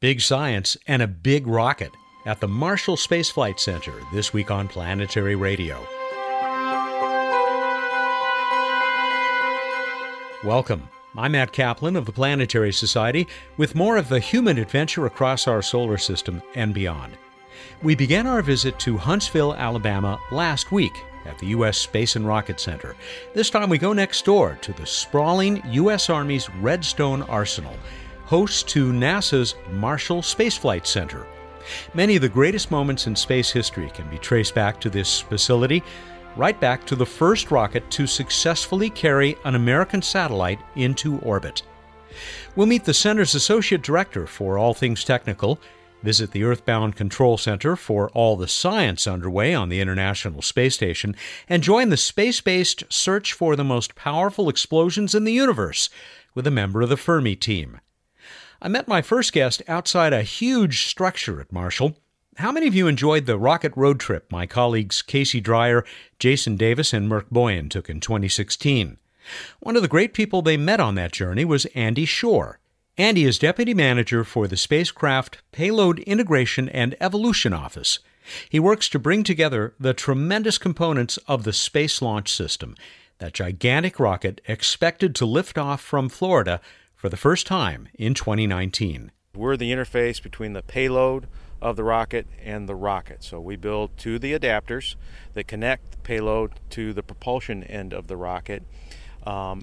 Big science and a big rocket at the Marshall Space Flight Center this week on Planetary Radio. Welcome. I'm Matt Kaplan of the Planetary Society with more of the human adventure across our solar system and beyond. We began our visit to Huntsville, Alabama last week at the U.S. Space and Rocket Center. This time we go next door to the sprawling U.S. Army's Redstone Arsenal, host to NASA's Marshall Space Flight Center. Many of the greatest moments in space history can be traced back to this facility, right back to the first rocket to successfully carry an American satellite into orbit. We'll meet the center's associate director for all things technical, visit the Earthbound Control Center for all the science underway on the International Space Station, and join the space-based search for the most powerful explosions in the universe with a member of the Fermi team. I met my first guest outside a huge structure at Marshall. How many of you enjoyed the rocket road trip my colleagues Casey Dreyer, Jason Davis, and Merck Boyan took in 2016? One of the great people they met on that journey was Andy Shore. Andy is deputy manager for the Spacecraft Payload Integration and Evolution Office. He works to bring together the tremendous components of the Space Launch System, that gigantic rocket expected to lift off from Florida for the first time in 2019. We're the interface between the payload of the rocket and the rocket. So we build two of the adapters that connect the payload to the propulsion end of the rocket.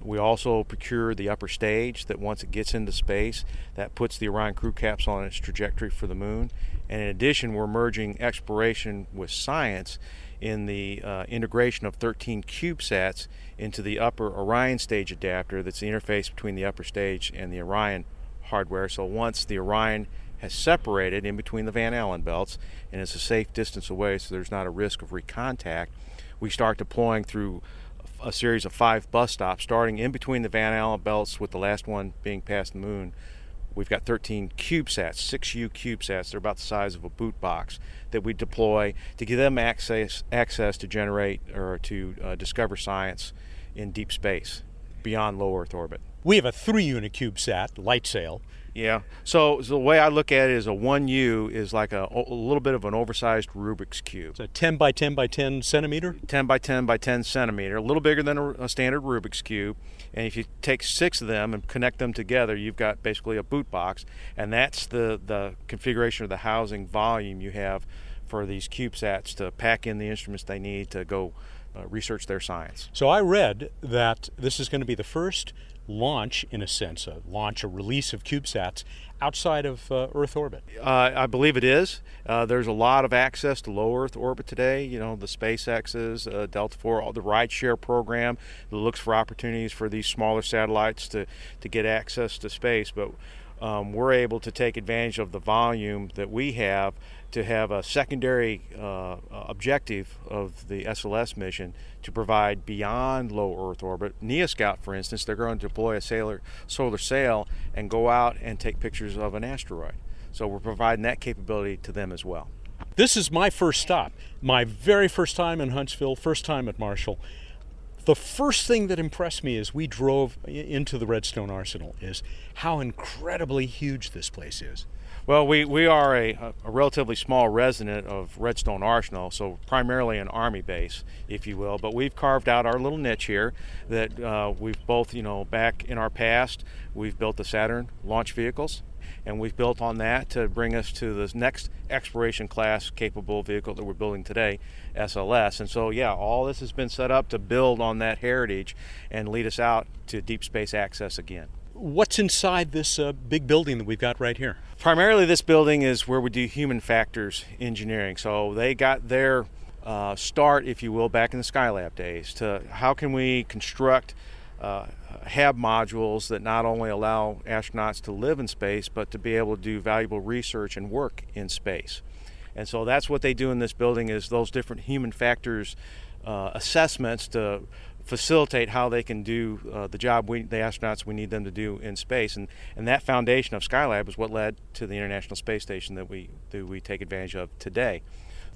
We also procure the upper stage that once it gets into space, that puts the Orion crew capsule on its trajectory for the moon. And in addition, we're merging exploration with science in the integration of 13 CubeSats into the upper Orion stage adapter that's the interface between the upper stage and the Orion hardware. So once the Orion has separated in between the Van Allen belts and it's a safe distance away so there's not a risk of recontact, we start deploying through a series of 5 bus stops starting in between the Van Allen belts with the last one being past the moon. We've got 13 CubeSats, 6U CubeSats, they're about the size of a boot box, that we deploy to give them access to generate or to discover science in deep space beyond low Earth orbit. We have a 3-unit CubeSat, LightSail. Yeah, so the way I look at it is a 1U is like a little bit of an oversized Rubik's Cube. It's a 10 by 10 by 10 centimeter? 10 by 10 by 10 centimeter, a little bigger than a standard Rubik's Cube. And if you take 6 of them and connect them together, you've got basically a boot box. And that's the configuration of the housing volume you have for these CubeSats to pack in the instruments they need to go research their science. So I read that this is going to be the first launch, in a sense, a launch, a release of CubeSats outside of Earth orbit. I believe it is. There's a lot of access to low Earth orbit today. You know, the SpaceX's, Delta IV, the rideshare program that looks for opportunities for these smaller satellites to get access to space. But we're able to take advantage of the volume that we have to have a secondary objective of the SLS mission to provide beyond low Earth orbit. NeoScout, for instance, they're going to deploy a solar sail and go out and take pictures of an asteroid. So we're providing that capability to them as well. This is my first stop, my very first time in Huntsville, first time at Marshall. The first thing that impressed me as we drove into the Redstone Arsenal is how incredibly huge this place is. Well, we are a relatively small resident of Redstone Arsenal, so primarily an Army base, if you will. But we've carved out our little niche here that we've both, you know, back in our past, we've built the Saturn launch vehicles. And we've built on that to bring us to this next exploration class capable vehicle that we're building today, SLS. And so, yeah, all this has been set up to build on that heritage and lead us out to deep space access again. What's inside this big building that we've got right here? Primarily this building is where we do human factors engineering. So they got their start, if you will, back in the Skylab days to how can we construct HAB modules that not only allow astronauts to live in space but to be able to do valuable research and work in space. And so that's what they do in this building is those different human factors assessments to facilitate how they can do the job the astronauts we need them to do in space. And that foundation of Skylab is what led to the International Space Station that we take advantage of today.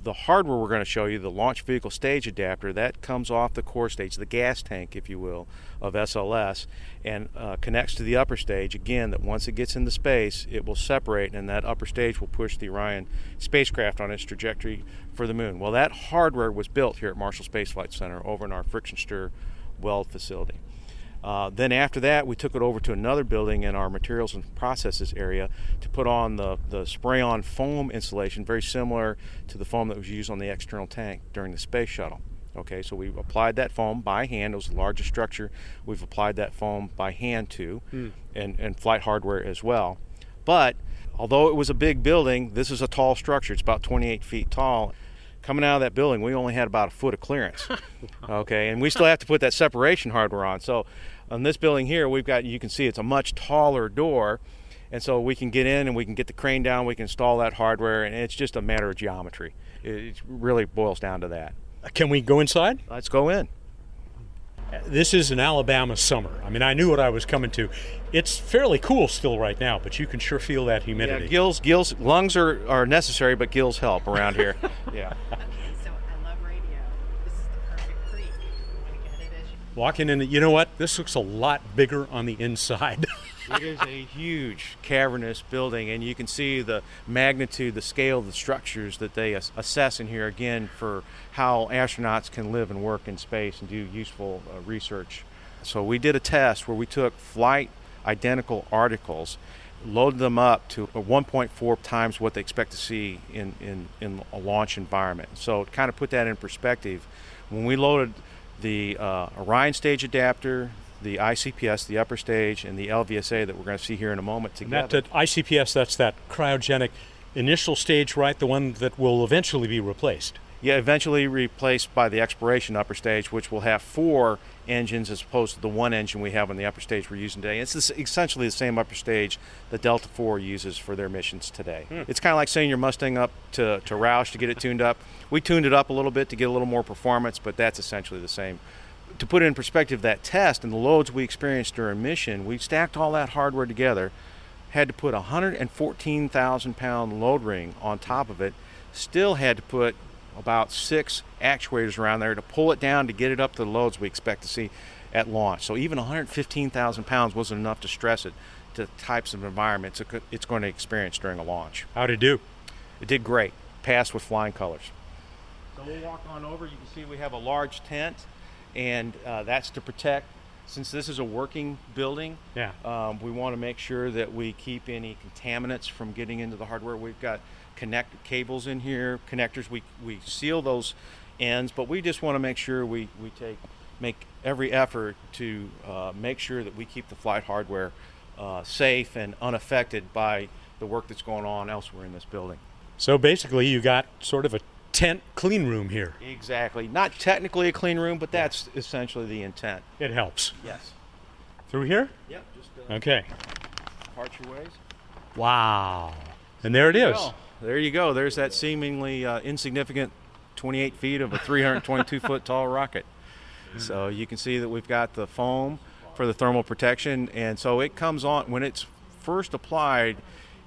The hardware we're going to show you, the launch vehicle stage adapter, that comes off the core stage, the gas tank, if you will, of SLS, and connects to the upper stage. Again, that once it gets into space, it will separate, and that upper stage will push the Orion spacecraft on its trajectory for the moon. Well, that hardware was built here at Marshall Space Flight Center over in our friction stir weld facility. Then after that, we took it over to another building in our materials and processes area to put on the spray-on foam insulation, very similar to the foam that was used on the external tank during the space shuttle. Okay, so we applied that foam by hand. It was the largest structure we've applied that foam by hand to, and flight hardware as well. But although it was a big building, this is a tall structure. It's about 28 feet tall. Coming out of that building, we only had about a foot of clearance, okay? And we still have to put that separation hardware on. So on this building here, we've got, you can see it's a much taller door, and so we can get in and we can get the crane down, we can install that hardware, and it's just a matter of geometry. It really boils down to that. Can we go inside? Let's go in. This is an Alabama summer. I mean, I knew what I was coming to. It's fairly cool still right now, but you can sure feel that humidity. Yeah, Gil's lungs are necessary, but Gil's help around here. Yeah. Okay, so I love radio. This is the perfect creek. I'm gonna get it as walking in, you know what? This looks a lot bigger on the inside. It is a huge cavernous building, and you can see the magnitude, the scale of the structures that they assess in here, again, for how astronauts can live and work in space and do useful research. So we did a test where we took flight-identical articles, loaded them up to 1.4 times what they expect to see in a launch environment. So to kind of put that in perspective, when we loaded the Orion stage adapter, the ICPS, the upper stage, and the LVSA that we're going to see here in a moment together. And that ICPS, that's that cryogenic initial stage, right? The one that will eventually be replaced. Yeah, eventually replaced by the exploration upper stage, which will have 4 engines as opposed to the 1 engine we have on the upper stage we're using today. It's essentially the same upper stage that Delta IV uses for their missions today. It's kind of like sending your Mustang up to Roush to get it tuned up. We tuned it up a little bit to get a little more performance, but that's essentially the same. To put in perspective that test and the loads we experienced during mission, we stacked all that hardware together, had to put a 114,000 pound load ring on top of it, still had to put about 6 actuators around there to pull it down to get it up to the loads we expect to see at launch. So even 115,000 pounds wasn't enough to stress it to types of environments it's going to experience during a launch. How'd it do? It did great. Passed with flying colors. So we'll walk on over. You can see we have a large tent, and that's to protect, since this is a working building. Yeah. We want to make sure that we keep any contaminants from getting into the hardware. We've got cables in here, connectors. We seal those ends, but we just want to make sure we make every effort to make sure that we keep the flight hardware safe and unaffected by the work that's going on elsewhere in this building. So basically you got sort of a tent clean room here. Exactly. Not technically a clean room, but that's essentially the intent. It helps. Yes. Through here? Yep. Just, okay. Part your ways. Wow. And there it is. Well, there you go. There's that seemingly insignificant 28 feet of a 322-foot tall rocket. So you can see that we've got the foam for the thermal protection, and so it comes on when it's first applied.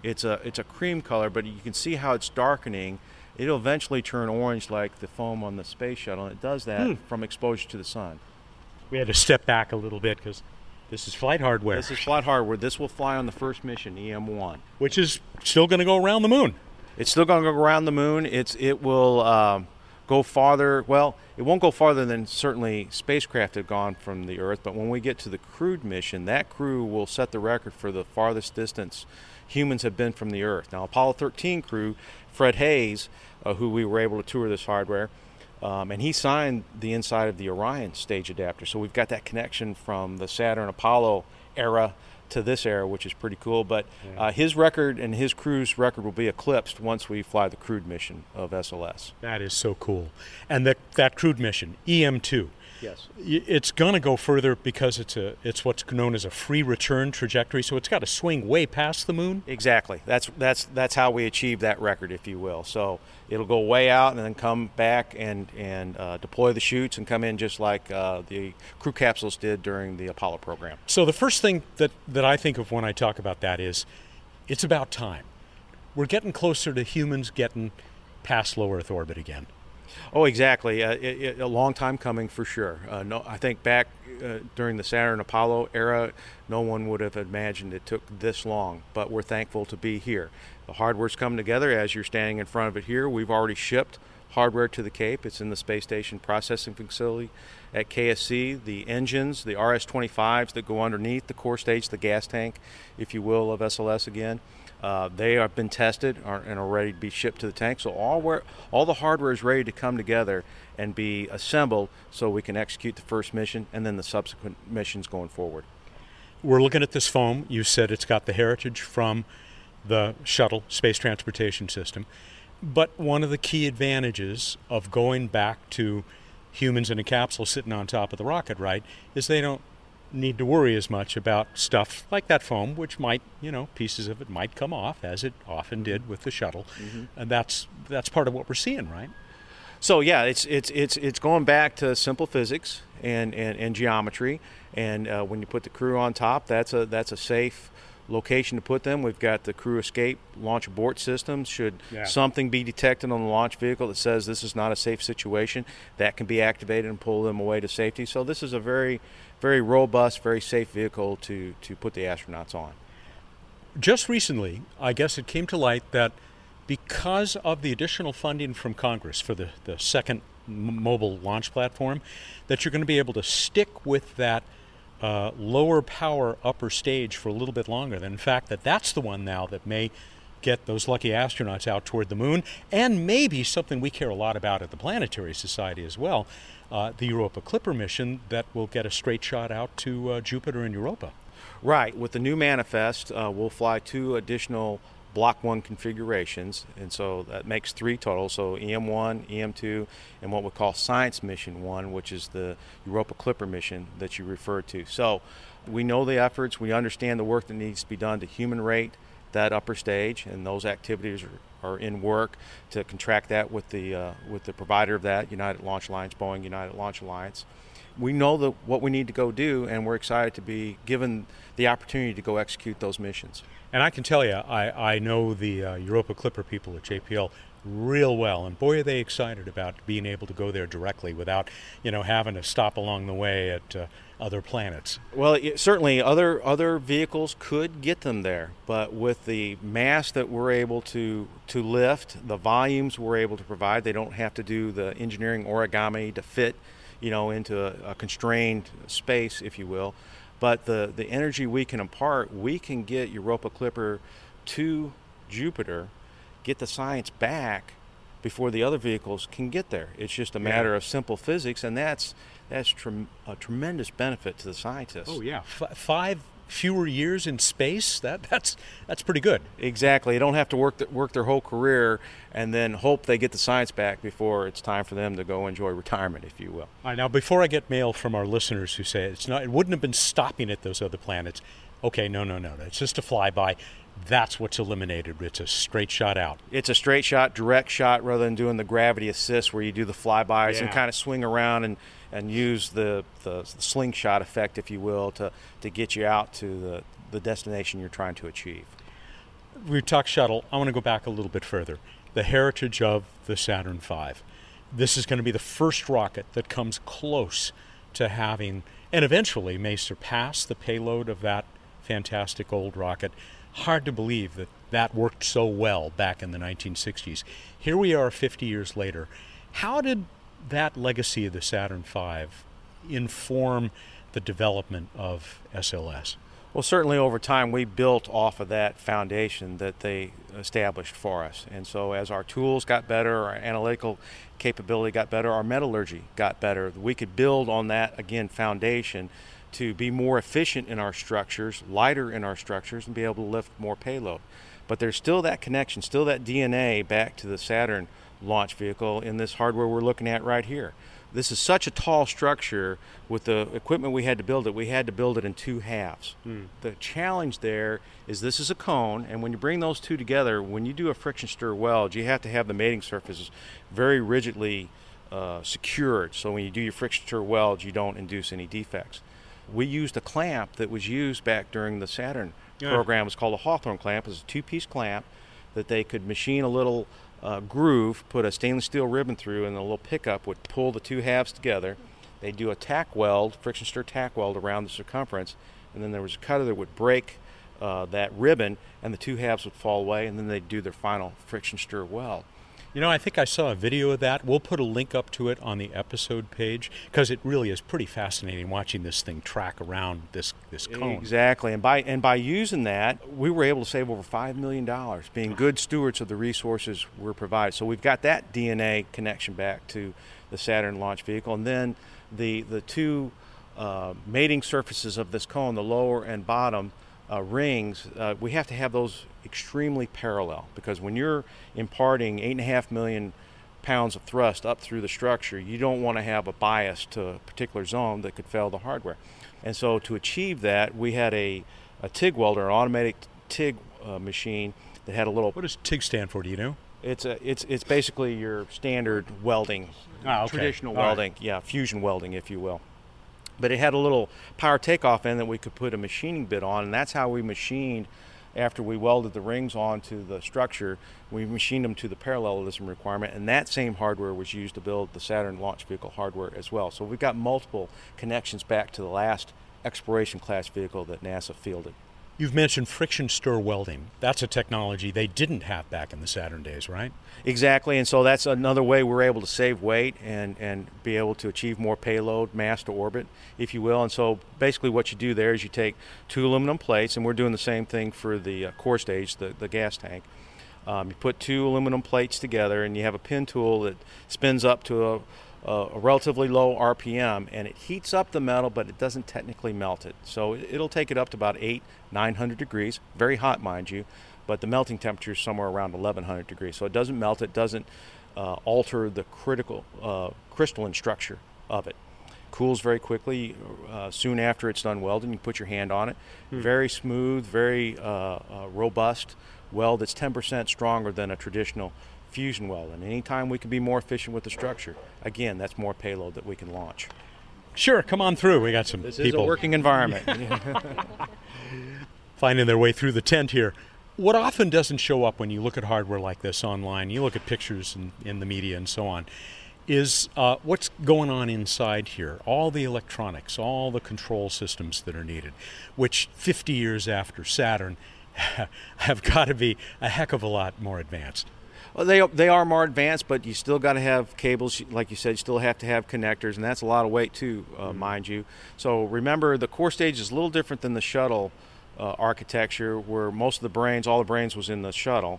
It's a cream color, but you can see how it's darkening. It'll eventually turn orange like the foam on the space shuttle, and it does that from exposure to the sun. We had to step back a little bit because this is flight hardware. This is flight hardware. This will fly on the first mission, EM1. Which is still going to go around the moon. It's still going to go around the moon. It will go farther. Well, it won't go farther than certainly spacecraft have gone from the Earth, but when we get to the crewed mission, that crew will set the record for the farthest distance humans have been from the Earth. Now, Apollo 13 crew, Fred Hayes, who we were able to tour this hardware, and he signed the inside of the Orion stage adapter. So we've got that connection from the Saturn Apollo era to this era, which is pretty cool. But his record and his crew's record will be eclipsed once we fly the crewed mission of SLS. That is so cool. And that crewed mission, EM2. Yes. It's going to go further because it's what's known as a free return trajectory, so it's got to swing way past the moon. Exactly. That's how we achieve that record, if you will. So it'll go way out and then come back and deploy the chutes and come in just like the crew capsules did during the Apollo program. So the first thing that I think of when I talk about that is it's about time. We're getting closer to humans getting past low Earth orbit again. Oh, exactly. A long time coming for sure. No, I think back during the Saturn-Apollo era, no one would have imagined it took this long, but we're thankful to be here. The hardware's come together as you're standing in front of it here. We've already shipped hardware to the Cape. It's in the space station processing facility at KSC. The engines, the RS-25s that go underneath the core stage, the gas tank, if you will, of SLS again, they have been tested and are ready to be shipped to the tank. So all the hardware is ready to come together and be assembled so we can execute the first mission and then the subsequent missions going forward. We're looking at this foam. You said it's got the heritage from the shuttle space transportation system. But one of the key advantages of going back to humans in a capsule sitting on top of the rocket, right, is they don't need to worry as much about stuff like that foam, which might, you know, pieces of it might come off, as it often did with the shuttle. Mm-hmm. And that's part of what we're seeing, right? So yeah, it's going back to simple physics and geometry. And when you put the crew on top, that's a safe location to put them. We've got the crew escape launch abort systems. Should something be detected on the launch vehicle that says this is not a safe situation, that can be activated and pull them away to safety. So this is a very, very robust, very safe vehicle to put the astronauts on. Just recently, I guess it came to light that because of the additional funding from Congress for the second mobile launch platform, that you're going to be able to stick with that lower power upper stage for a little bit longer. Than in fact that's the one now that may get those lucky astronauts out toward the moon, and maybe something we care a lot about at the Planetary Society as well, the Europa Clipper mission that will get a straight shot out to Jupiter and Europa. Right, with the new manifest, we'll fly two additional Block 1 configurations, and so that makes three total, so EM1, EM2, and what we call Science Mission 1, which is the Europa Clipper mission that you referred to. So we know the efforts, we understand the work that needs to be done to human rate that upper stage, and those activities are in work to contract that with the provider of that, United Launch Alliance, Boeing United Launch Alliance. We know what we need to go do, and we're excited to be given the opportunity to go execute those missions. And I can tell you, I know the Europa Clipper people at JPL real well, and boy, are they excited about being able to go there directly without, having to stop along the way at other planets. Well, certainly other vehicles could get them there, but with the mass that we're able to lift, the volumes we're able to provide, they don't have to do the engineering origami to fit into a constrained space, if you will. But the energy we can impart, we can get Europa Clipper to Jupiter, get the science back before the other vehicles can get there. It's just a matter of simple physics, and that's a tremendous benefit to the scientists. Oh yeah, five fewer years in space, that's pretty good. Exactly. They don't have to work their whole career and then hope they get the science back before it's time for them to go enjoy retirement, if you will. All right, now before I get mail from our listeners who say it wouldn't have been stopping at those other planets. Okay, no. It's just a flyby. That's what's eliminated. It's a straight shot out. It's a straight shot, direct shot, rather than doing the gravity assist where you do the flybys and kind of swing around and use the slingshot effect, if you will, to get you out to the destination you're trying to achieve. We talked shuttle. I want to go back a little bit further. The heritage of the Saturn V. This is going to be the first rocket that comes close to having, and eventually may surpass, the payload of that fantastic old rocket. Hard to believe that worked so well back in the 1960s. Here we are 50 years later. How did that legacy of the Saturn V inform the development of SLS? Well, certainly over time we built off of that foundation that they established for us. And so as our tools got better, our analytical capability got better, our metallurgy got better, we could build on that, again, foundation to be more efficient in our structures, lighter in our structures, and be able to lift more payload. But there's still that connection, still that DNA back to the Saturn launch vehicle in this hardware we're looking at right here. This is such a tall structure. With the equipment we had to build it in two halves. Mm. The challenge there is this is a cone, and when you bring those two together, when you do a friction stir weld, you have to have the mating surfaces very rigidly secured. So when you do your friction stir weld, you don't induce any defects. We used a clamp that was used back during the Saturn program. It's called a Hawthorne clamp. It's a two-piece clamp that they could machine a little groove, put a stainless steel ribbon through, and a little pickup would pull the two halves together. They do a tack weld, friction stir tack weld around the circumference, and then there was a cutter that would break that ribbon, and the two halves would fall away, and then they'd do their final friction stir weld. You know, I think I saw a video of that. We'll put a link up to it on the episode page, because it really is pretty fascinating watching this thing track around this cone. Exactly, and by using that, we were able to save over $5 million, being good stewards of the resources we're provided. So we've got that DNA connection back to the Saturn launch vehicle, and then the two mating surfaces of this cone, the lower and bottom rings, we have to have those extremely parallel, because when you're imparting 8.5 million pounds of thrust up through the structure, you don't want to have a bias to a particular zone that could fail the hardware. And so to achieve that, we had a TIG welder, an automatic TIG machine that had a little... What does TIG stand for, do you know? It's basically your standard welding, traditional welding, fusion welding, if you will. But it had a little power takeoff end that we could put a machining bit on, and that's how we machined. After we welded the rings onto the structure, we machined them to the parallelism requirement, and that same hardware was used to build the Saturn launch vehicle hardware as well. So we've got multiple connections back to the last exploration class vehicle that NASA fielded. You've mentioned friction stir welding. That's a technology they didn't have back in the Saturn days, right? Exactly, and so that's another way we're able to save weight and be able to achieve more payload, mass to orbit, if you will. And so basically what you do there is you take two aluminum plates, and we're doing the same thing for the core stage, the gas tank. You put two aluminum plates together, and you have a pin tool that spins up to a relatively low RPM, and it heats up the metal, but it doesn't technically melt it. So it'll take it up to about 900 degrees, very hot, mind you, but the melting temperature is somewhere around 1100 degrees. So it doesn't melt, it doesn't alter the critical crystalline structure of it. Cools very quickly. Soon after it's done welding, you put your hand on it. Very smooth, very robust weld. It's 10% stronger than a traditional fusion weld, and anytime we can be more efficient with the structure, again, that's more payload that we can launch. Sure, come on through. We got some people. This is a working environment. Finding their way through the tent here. What often doesn't show up when you look at hardware like this online, you look at pictures in the media and so on, is what's going on inside here. All the electronics, all the control systems that are needed, which 50 years after Saturn have got to be a heck of a lot more advanced. Well, they are more advanced, but you still got to have cables. Like you said, you still have to have connectors, and that's a lot of weight too, mind you. So remember, the core stage is a little different than the shuttle architecture, where most of the brains, all the brains was in the shuttle.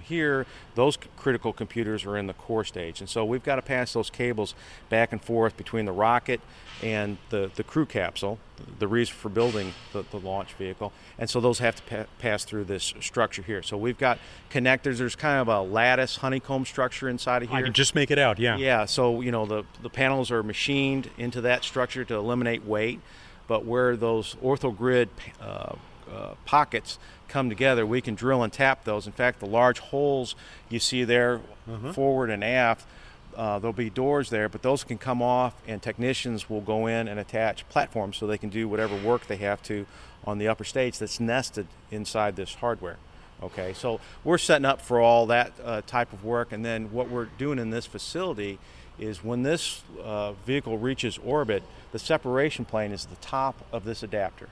Here, those critical computers are in the core stage, and so we've got to pass those cables back and forth between the rocket and the crew capsule, the reason for building the launch vehicle, and so those have to pass through this structure here. So we've got connectors. There's kind of a lattice honeycomb structure inside of here. I can just make it out, yeah. Yeah, so you know the panels are machined into that structure to eliminate weight, but where those orthogrid pockets come together, we can drill and tap those. In fact, the large holes you see there, forward and aft, there'll be doors there, but those can come off, and technicians will go in and attach platforms so they can do whatever work they have to on the upper stage that's nested inside this hardware. Okay, so we're setting up for all that type of work, and then what we're doing in this facility is when this vehicle reaches orbit, the separation plane is the top of this adapter.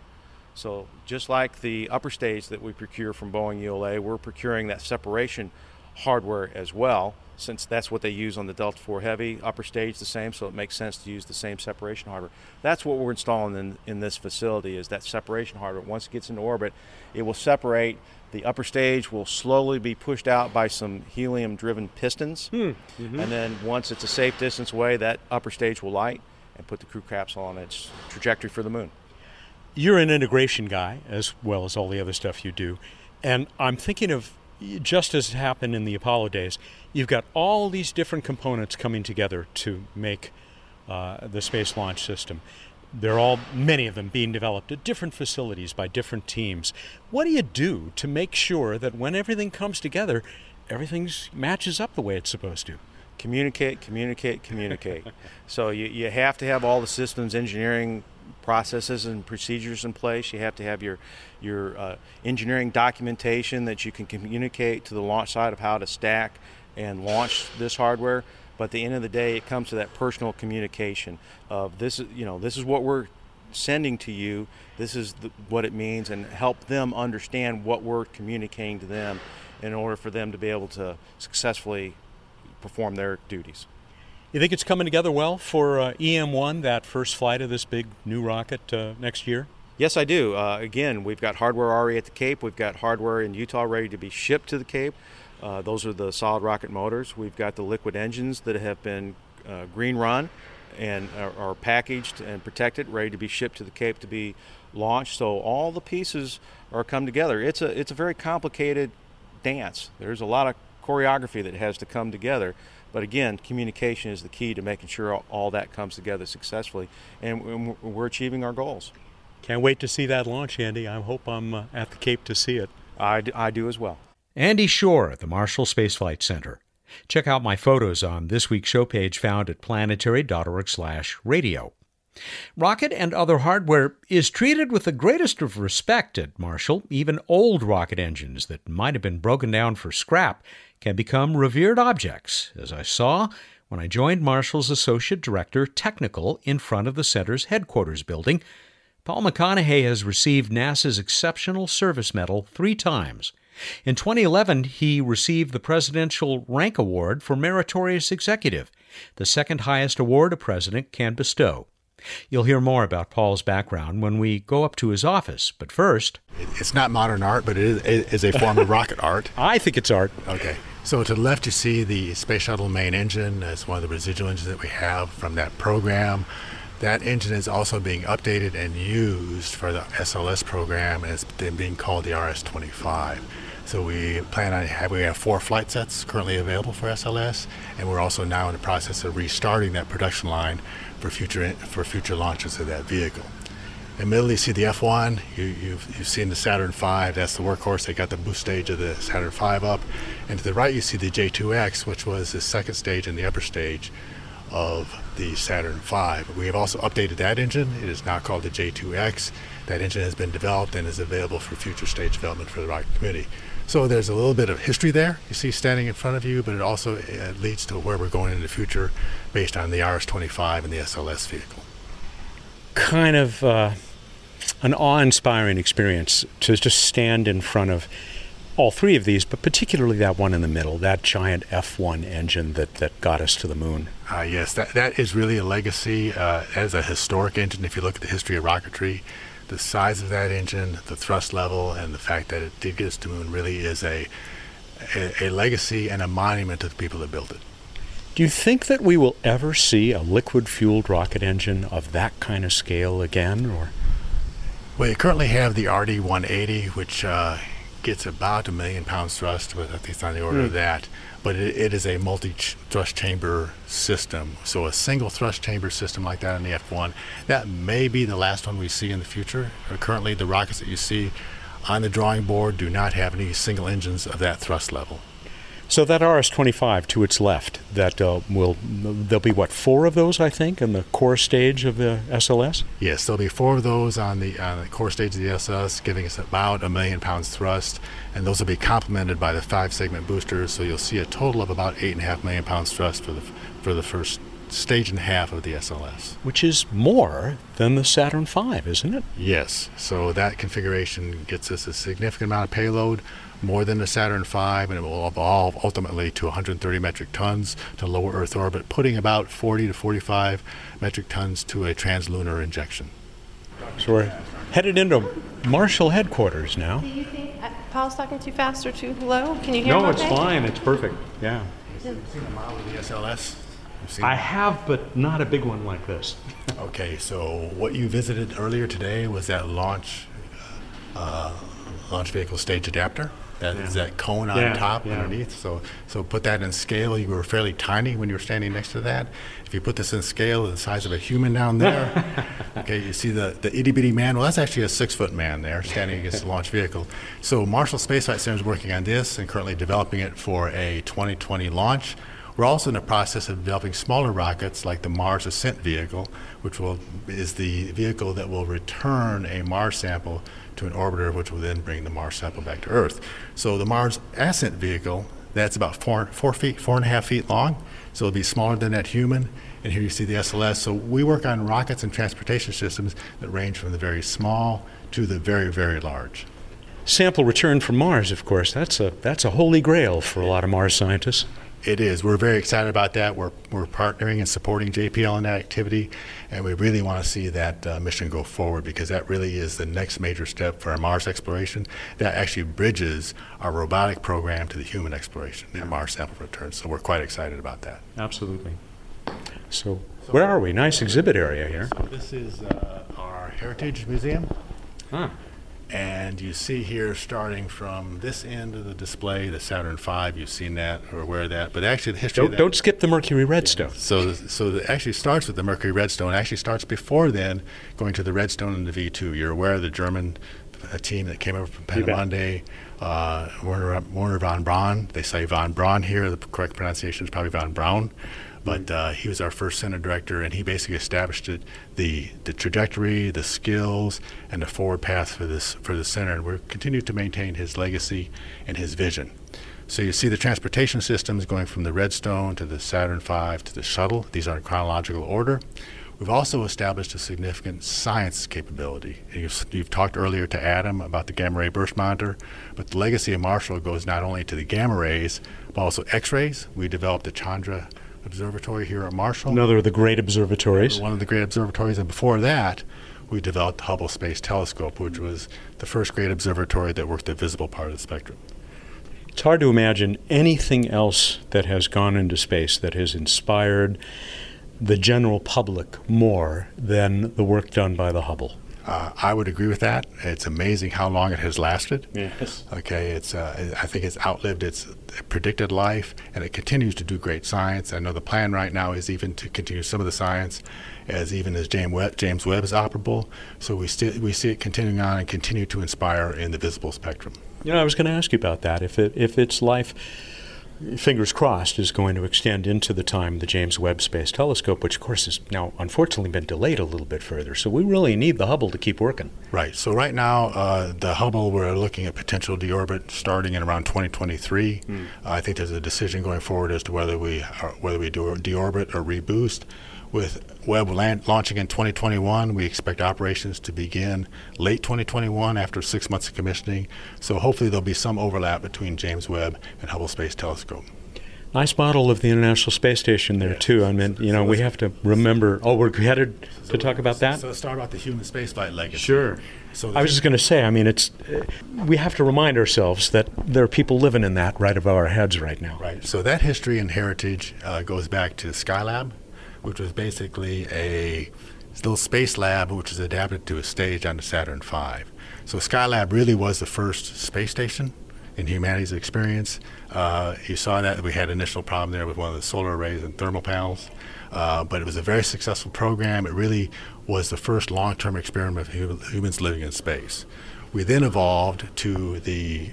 So just like the upper stage that we procure from Boeing ULA, we're procuring that separation hardware as well, since that's what they use on the Delta IV Heavy. Upper stage the same, so it makes sense to use the same separation hardware. That's what we're installing in this facility, is that separation hardware. Once it gets into orbit, it will separate. The upper stage will slowly be pushed out by some helium-driven pistons. And then once it's a safe distance away, that upper stage will light and put the crew capsule on its trajectory for the moon. You're an integration guy, as well as all the other stuff you do, and I'm thinking of, just as happened in the Apollo days, you've got all these different components coming together to make the Space Launch System. They're all, many of them, being developed at different facilities by different teams. What do you do to make sure that when everything comes together, everything matches up the way it's supposed to? Communicate, communicate, communicate. So you have to have all the systems engineering processes and procedures in place. You have to have your engineering documentation that you can communicate to the launch site of how to stack and launch this hardware. But at the end of the day, it comes to that personal communication of this is, you know, this is what we're sending to you. This is what it means, and help them understand what we're communicating to them in order for them to be able to successfully perform their duties. You think it's coming together well for EM1, that first flight of this big new rocket next year? Yes, I do. Again, we've got hardware already at the Cape. We've got hardware in Utah ready to be shipped to the Cape. Those are the solid rocket motors. We've got the liquid engines that have been green run and are packaged and protected, ready to be shipped to the Cape to be launched. So all the pieces are come together. It's a very complicated dance. There's a lot of choreography that has to come together. But again, communication is the key to making sure all that comes together successfully, and we're achieving our goals. Can't wait to see that launch, Andy. I hope I'm at the Cape to see it. I do as well. Andy Shore at the Marshall Space Flight Center. Check out my photos on this week's show page found at planetary.org/radio. Rocket and other hardware is treated with the greatest of respect at Marshall. Even old rocket engines that might have been broken down for scrap can become revered objects, as I saw when I joined Marshall's Associate Director Technical in front of the center's headquarters building. Paul McConaughey has received NASA's Exceptional Service Medal 3 times. In 2011, he received the Presidential Rank Award for Meritorious Executive, the second highest award a president can bestow. You'll hear more about Paul's background when we go up to his office, but first... It's not modern art, but it is a form of rocket art. I think it's art. Okay. So to the left, you see the Space Shuttle main engine. It's one of the residual engines that we have from that program. That engine is also being updated and used for the SLS program, and it's being called the RS-25. So we have 4 flight sets currently available for SLS, and we're also now in the process of restarting that production line for future launches of that vehicle. In the middle, you see the F1. You've seen the Saturn V. That's the workhorse. They got the boost stage of the Saturn V up. And to the right, you see the J2X, which was the second stage and the upper stage of the Saturn V. We have also updated that engine. It is now called the J2X. That engine has been developed and is available for future stage development for the rocket community. So there's a little bit of history there you see standing in front of you, but it also leads to where we're going in the future based on the RS-25 and the SLS vehicle. Kind of an awe-inspiring experience to just stand in front of all 3 of these, but particularly that one in the middle, that giant F1 engine that got us to the moon. Yes, that is really a legacy as a historic engine. If you look at the history of rocketry, the size of that engine, the thrust level, and the fact that it did get us to the moon really is a legacy and a monument to the people that built it. Do you think that we will ever see a liquid-fueled rocket engine of that kind of scale again? Or? Well, you currently have the RD-180, which gets about 1 million pounds thrust, but I think it's on the order of that. But it is a multi-thrust chamber system. So a single thrust chamber system like that in the F1, that may be the last one we see in the future. Currently, the rockets that you see on the drawing board do not have any single engines of that thrust level. So that RS-25 to its left, that there'll be, 4 of those, I think, in the core stage of the SLS? Yes, there'll be 4 of those on the core stage of the SLS, giving us about 1 million pounds thrust, and those will be complemented by the 5-segment boosters, so you'll see a total of about 8.5 million pounds thrust for the first stage and a half of the SLS. Which is more than the Saturn V, isn't it? Yes, so that configuration gets us a significant amount of payload, more than the Saturn V, and it will evolve ultimately to 130 metric tons to lower Earth orbit, putting about 40 to 45 metric tons to a translunar injection. So we're headed into Marshall headquarters now. Do you think Paul's talking too fast or too low? Can you hear me? No, it's fine. It's perfect. Yeah. Have you seen a model of the SLS? I have, but not a big one like this. Okay, so what you visited earlier today was that launch vehicle stage adapter. That is that cone on top underneath. So put that in scale. You were fairly tiny when you were standing next to that. If you put this in scale, the size of a human down there, okay, you see the itty-bitty man. Well, that's actually a 6-foot man there standing against the launch vehicle. So Marshall Space Flight Center is working on this and currently developing it for a 2020 launch. We're also in the process of developing smaller rockets like the Mars Ascent Vehicle, which is the vehicle that will return a Mars sample to an orbiter, which will then bring the Mars sample back to Earth. So the Mars Ascent Vehicle That's about 4.5 feet long, so it'll be smaller than that human. And here you see the SLS. So we work on rockets and transportation systems that range from the very small to the very, very large. Sample return from Mars, of course, that's a holy grail for a lot of Mars scientists. It is. We're very excited about that. We're partnering and supporting JPL in that activity, and we really want to see that mission go forward, because that really is the next major step for our Mars exploration that actually bridges our robotic program to the human exploration and Mars sample return. So we're quite excited about that. Absolutely. So where are we? Nice exhibit area here. So this is our Heritage Museum. Huh. And you see here, starting from this end of the display, the Saturn V. You've seen that or aware of that, but actually the history of that. Don't skip the Mercury Redstone. So it actually starts with the Mercury Redstone. It actually starts before then, going to the Redstone and the V2. You're aware of the German team that came over from Pentamonde, Werner von Braun. They say von Braun here. The correct pronunciation is probably von Braun. But he was our first center director, and he basically established it, the trajectory, the skills, and the forward path for the center. And we're continuing to maintain his legacy and his vision. So you see the transportation systems going from the Redstone to the Saturn V to the shuttle. These are in chronological order. We've also established a significant science capability. You've talked earlier to Adam about the gamma ray burst monitor, but the legacy of Marshall goes not only to the gamma rays, but also X-rays. We developed the Chandra Observatory here at Marshall. Another of the great observatories. One of the great observatories. And before that, we developed the Hubble Space Telescope, which was the first great observatory that worked the visible part of the spectrum. It's hard to imagine anything else that has gone into space that has inspired the general public more than the work done by the Hubble. I would agree with that. It's amazing how long it has lasted. Yes. Okay, I think it's outlived its predicted life, and it continues to do great science. I know the plan right now is even to continue some of the science as James Webb is operable. So we see it continuing on and continue to inspire in the visible spectrum. You know, I was going to ask you about that. If its life, fingers crossed, is going to extend into the time the James Webb Space Telescope, which of course has now unfortunately been delayed a little bit further. So we really need the Hubble to keep working. Right. So right now, the Hubble, we're looking at potential deorbit starting in around 2023. I think there's a decision going forward as to whether we do deorbit or reboost. With Webb launching in 2021, we expect operations to begin late 2021 after 6 months of commissioning. So hopefully there'll be some overlap between James Webb and Hubble Space Telescope. Nice model of the International Space Station there, too. I mean, you know, we have to remember, we're headed to talk about that? So let's start about the human spaceflight legacy. Sure. So I was just going to say, I mean, we have to remind ourselves that there are people living in that right above our heads right now. Right. So that history and heritage goes back to Skylab, which was basically a little space lab which was adapted to a stage on the Saturn V. So Skylab really was the first space station in humanity's experience. You saw that we had initial problem there with one of the solar arrays and thermal panels, but it was a very successful program. It really was the first long-term experiment of humans living in space. We then evolved to the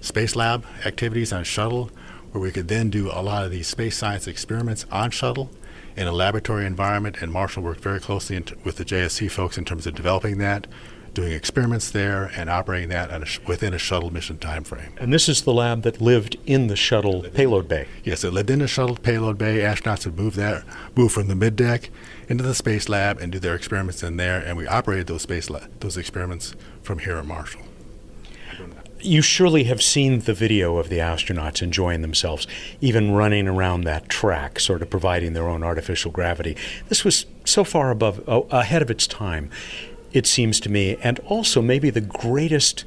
Spacelab activities on shuttle, where we could then do a lot of these space science experiments on shuttle in a laboratory environment, and Marshall worked very closely with the JSC folks in terms of developing that, doing experiments there, and operating that within a shuttle mission time frame. And this is the lab that lived in the shuttle payload bay. Yes, it lived in the shuttle payload bay. Astronauts would move from the middeck into the space lab and do their experiments in there, and we operated those experiments from here at Marshall. You surely have seen the video of the astronauts enjoying themselves, even running around that track, sort of providing their own artificial gravity. This was so far ahead of its time, it seems to me, and also maybe the greatest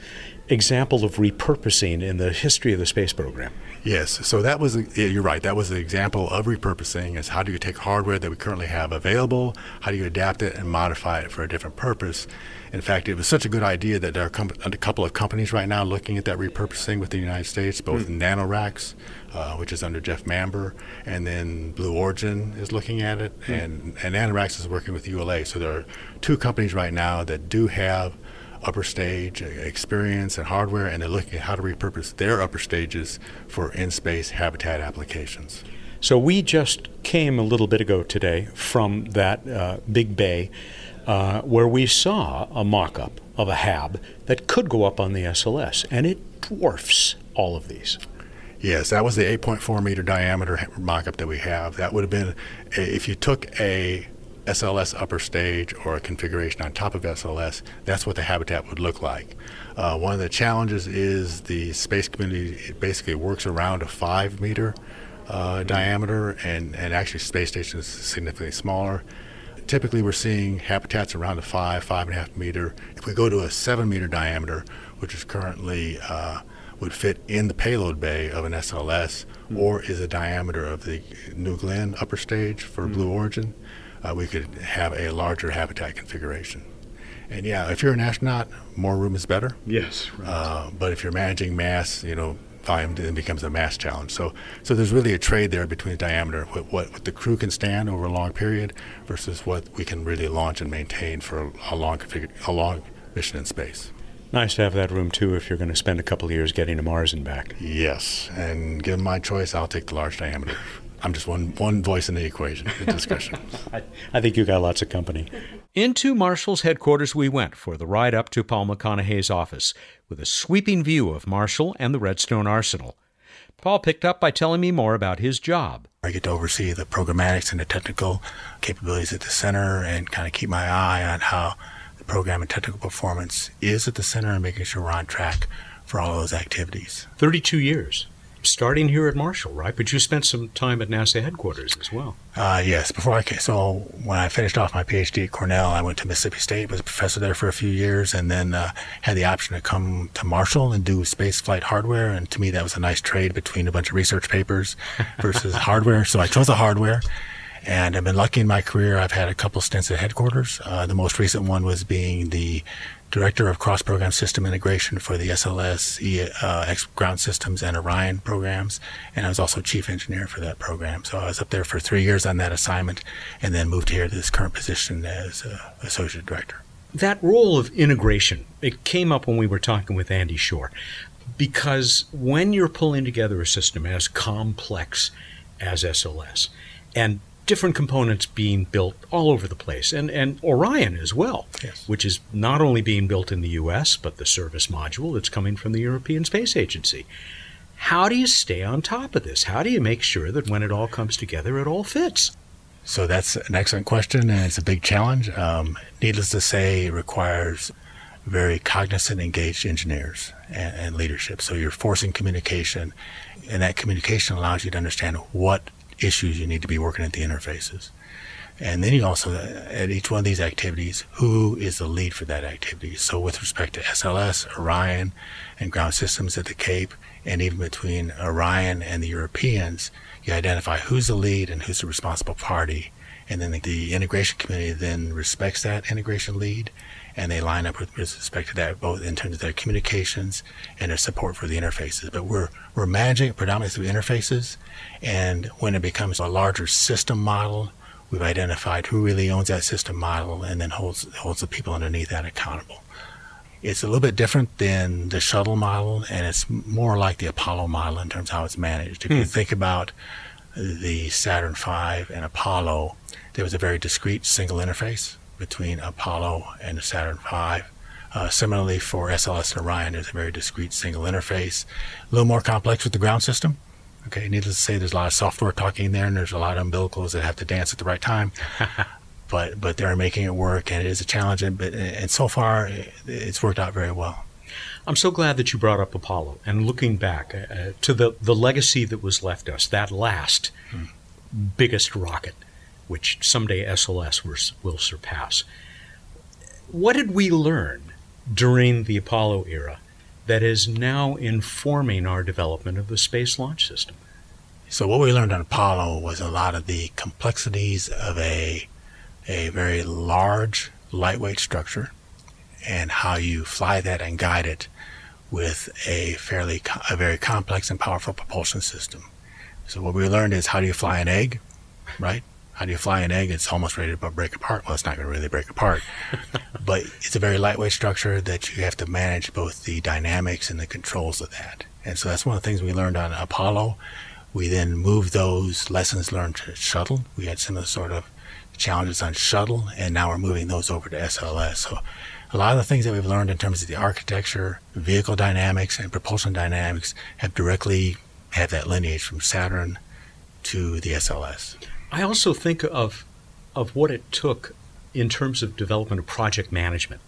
example of repurposing in the history of the space program. Yes, so that was, you're right, that was the example of repurposing, is how do you take hardware that we currently have available, how do you adapt it and modify it for a different purpose? In fact, it was such a good idea that there are a couple of companies right now looking at that repurposing with the United States, both NanoRacks, which is under Jeff Mamber, and then Blue Origin is looking at it, and NanoRacks is working with ULA. So there are two companies right now that do have upper stage experience and hardware, and they're looking at how to repurpose their upper stages for in-space habitat applications. So we just came a little bit ago today from that big bay where we saw a mock-up of a HAB that could go up on the SLS, and it dwarfs all of these. Yes, that was the 8.4 meter diameter mock-up that we have. That would have been, if you took a SLS upper stage or a configuration on top of SLS, that's what the habitat would look like. One of the challenges is the space community, it basically works around a 5 meter diameter, and actually space station is significantly smaller. Typically we're seeing habitats around the 5.5 meter. If we go to a 7 meter diameter, which is currently would fit in the payload bay of an SLS, or is the diameter of the New Glenn upper stage for Blue Origin, we could have a larger habitat configuration. And yeah, if you're an astronaut, more room is better. Yes. Right. But if you're managing mass, you know, volume then becomes a mass challenge. So there's really a trade there between the diameter, what the crew can stand over a long period versus what we can really launch and maintain for a long mission in space. Nice to have that room, too, if you're going to spend a couple of years getting to Mars and back. Yes, and given my choice, I'll take the large diameter. I'm just one voice in the equation, the discussion. I think you got lots of company. Into Marshall's headquarters we went for the ride up to Paul McConaughey's office, with a sweeping view of Marshall and the Redstone Arsenal. Paul picked up by telling me more about his job. I get to oversee the programmatics and the technical capabilities at the center, and kind of keep my eye on how the program and technical performance is at the center, and making sure we're on track for all of those activities. 32 years. Starting here at Marshall, right? But you spent some time at NASA headquarters as well. Yes. So when I finished off my PhD at Cornell, I went to Mississippi State, was a professor there for a few years, and then had the option to come to Marshall and do space flight hardware. And to me, that was a nice trade between a bunch of research papers versus hardware. So I chose the hardware. And I've been lucky in my career. I've had a couple stints at headquarters. The most recent one was being the Director of Cross-Program System Integration for the SLS, Ground Systems, and Orion programs. And I was also Chief Engineer for that program. So I was up there for 3 years on that assignment, and then moved here to this current position as Associate Director. That role of integration, it came up when we were talking with Andy Shore, because when you're pulling together a system as complex as SLS, and different components being built all over the place, and Orion as well, yes, which is not only being built in the U.S., but the service module that's coming from the European Space Agency. How do you stay on top of this? How do you make sure that when it all comes together, it all fits? So that's an excellent question, and it's a big challenge. Needless to say, it requires very cognizant, engaged engineers and leadership. So you're forcing communication, and that communication allows you to understand what issues you need to be working at the interfaces. And then you also, at each one of these activities, who is the lead for that activity? So with respect to SLS, Orion, and ground systems at the Cape, and even between Orion and the Europeans, you identify who's the lead and who's the responsible party. And then the integration committee then respects that integration lead, and they line up with respect to that, both in terms of their communications and their support for the interfaces. But we're managing it predominantly through interfaces, and when it becomes a larger system model, we've identified who really owns that system model and then holds the people underneath that accountable. It's a little bit different than the shuttle model, and it's more like the Apollo model in terms of how it's managed. If you think about the Saturn V and Apollo, there was a very discrete single interface between Apollo and the Saturn V. Similarly, for SLS and Orion, there's a very discrete single interface. A little more complex with the ground system. Okay, needless to say, there's a lot of software talking in there, and there's a lot of umbilicals that have to dance at the right time. but they're making it work, and it is a challenge. And so far, it's worked out very well. I'm so glad that you brought up Apollo, and looking back to the legacy that was left us, that last biggest rocket, which someday SLS will surpass. What did we learn during the Apollo era that is now informing our development of the Space Launch System? So what we learned on Apollo was a lot of the complexities of a very large, lightweight structure, and how you fly that and guide it with a very complex and powerful propulsion system. So what we learned is, how do you fly an egg, right? How do you fly an egg? It's almost ready to break apart. Well, it's not going to really break apart, but it's a very lightweight structure that you have to manage both the dynamics and the controls of that. And so that's one of the things we learned on Apollo. We then moved those lessons learned to shuttle. We had similar sort of challenges on shuttle, and now we're moving those over to SLS. So a lot of the things that we've learned in terms of the architecture, vehicle dynamics, and propulsion dynamics have directly had that lineage from Saturn to the SLS. I also think of what it took in terms of development of project management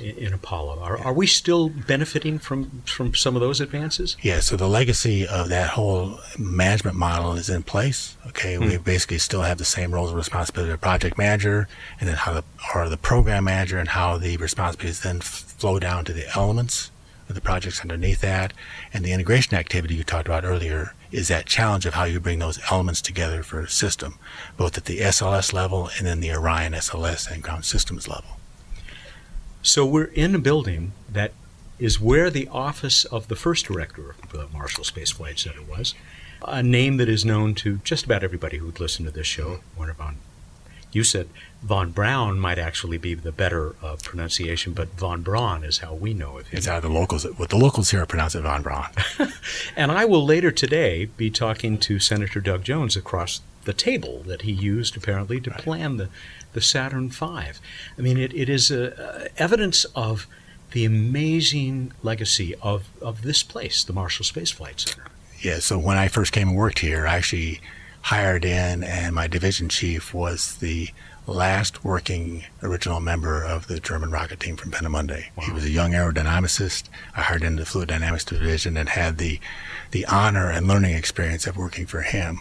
in Apollo. Are we still benefiting from some of those advances? Yeah, so the legacy of that whole management model is in place. Okay, we basically still have the same roles and responsibilities of the project manager, and then how the program manager, and how the responsibilities then flow down to the elements of the projects underneath that. And the integration activity you talked about earlier is that challenge of how you bring those elements together for a system, both at the SLS level and then the Orion SLS and ground systems level. So we're in a building that is where the office of the first director of the Marshall Space Flight Center was, a name that is known to just about everybody who'd listened to this show. Werner von, you said von Braun might actually be the better pronunciation, but von Braun is how we know of him. It's how the locals here pronounce it, von Braun. And I will later today be talking to Senator Doug Jones across the table that he used apparently to plan the Saturn V. I mean, it is evidence of the amazing legacy of this place, the Marshall Space Flight Center. Yeah, so when I first came and worked here, I actually hired in, and my division chief was the last working original member of the German rocket team from Penamunde. Wow. He was a young aerodynamicist. I hired into the fluid dynamics division and had the honor and learning experience of working for him.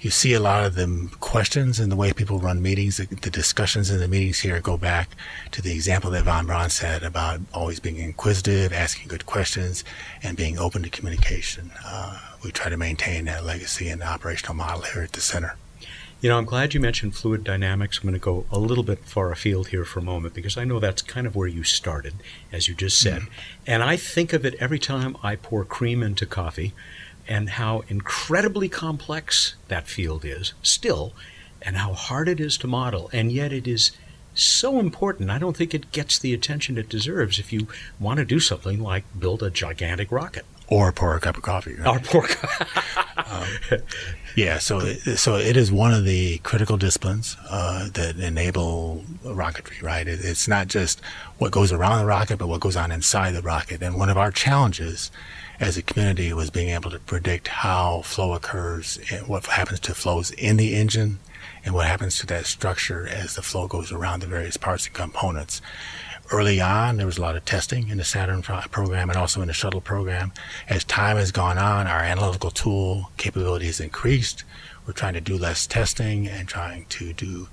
You see a lot of the questions and the way people run meetings, the discussions in the meetings here go back to the example that von Braun said about always being inquisitive, asking good questions, and being open to communication. We try to maintain that legacy and operational model here at the center. You know, I'm glad you mentioned fluid dynamics. I'm going to go a little bit far afield here for a moment because I know that's kind of where you started, as you just said. Mm-hmm. And I think of it every time I pour cream into coffee, and how incredibly complex that field is still, and how hard it is to model, and yet it is so important. I don't think it gets the attention it deserves if you want to do something like build a gigantic rocket. Or pour a cup of coffee. Right? Or pour a cup. Yeah, so it is one of the critical disciplines that enable rocketry, right? It's not just what goes around the rocket, but what goes on inside the rocket. And one of our challenges as a community was being able to predict how flow occurs and what happens to flows in the engine and what happens to that structure as the flow goes around the various parts and components. Early on, there was a lot of testing in the Saturn program and also in the shuttle program. As time has gone on, our analytical tool capability has increased. We're trying to do less testing and trying to do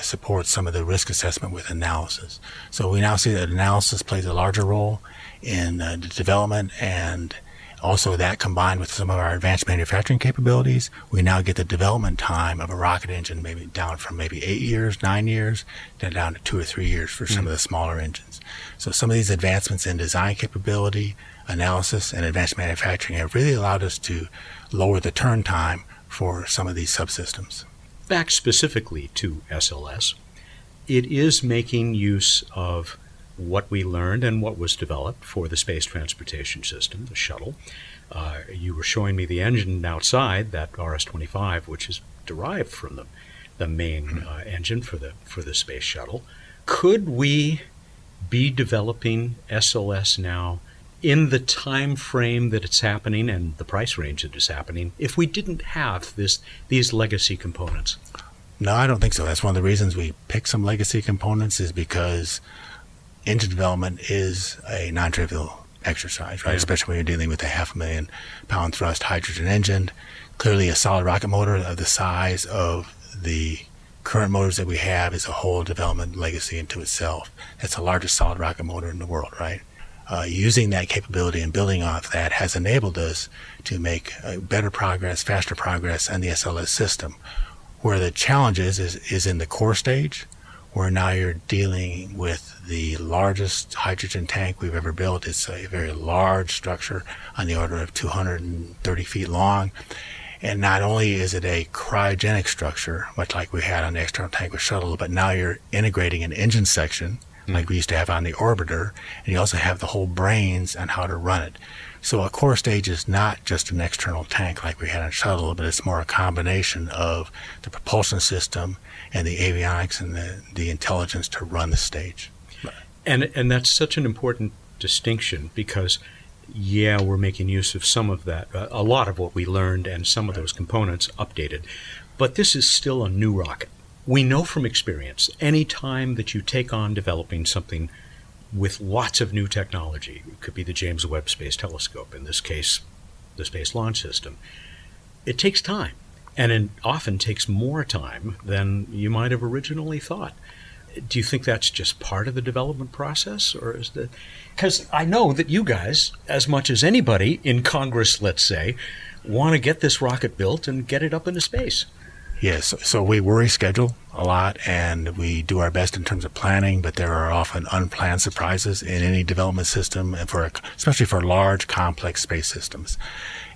support some of the risk assessment with analysis. So we now see that analysis plays a larger role in the development, and also that combined with some of our advanced manufacturing capabilities, we now get the development time of a rocket engine maybe down from maybe 8 years, 9 years, then down to 2 or 3 years for some of the smaller engines. So some of these advancements in design capability, analysis, and advanced manufacturing have really allowed us to lower the turn time for some of these subsystems. Back specifically to SLS, it is making use of what we learned and what was developed for the space transportation system, the shuttle. You were showing me the engine outside, that RS-25, which is derived from the main engine for the space shuttle. Could we be developing SLS now in the time frame that it's happening and the price range that it's happening if we didn't have these legacy components? No, I don't think so. That's one of the reasons we pick some legacy components is because engine development is a non-trivial exercise, right? Yeah. Especially when you're dealing with a 500,000-pound thrust hydrogen engine. Clearly a solid rocket motor of the size of the current motors that we have is a whole development legacy into itself. That's the largest solid rocket motor in the world, right? Using that capability and building off that has enabled us to make better progress, faster progress on the SLS system. Where the challenge is in the core stage, where now you're dealing with the largest hydrogen tank we've ever built. It's a very large structure on the order of 230 feet long. And not only is it a cryogenic structure, much like we had on the external tank with shuttle, but now you're integrating an engine section like we used to have on the orbiter, and you also have the whole brains on how to run it. So a core stage is not just an external tank like we had on shuttle, but it's more a combination of the propulsion system and the avionics and the intelligence to run the stage. And that's such an important distinction because yeah, we're making use of some of that, a lot of what we learned and some of those components updated. But this is still a new rocket. We know from experience, any time that you take on developing something with lots of new technology, it could be the James Webb Space Telescope, in this case, the Space Launch System, it takes time, and it often takes more time than you might have originally thought. Do you think that's just part of the development process, or is that? Because I know that you guys, as much as anybody in Congress, let's say, want to get this rocket built and get it up into space. Yes, so we worry schedule a lot, and we do our best in terms of planning, but there are often unplanned surprises in any development system, and especially for large, complex space systems.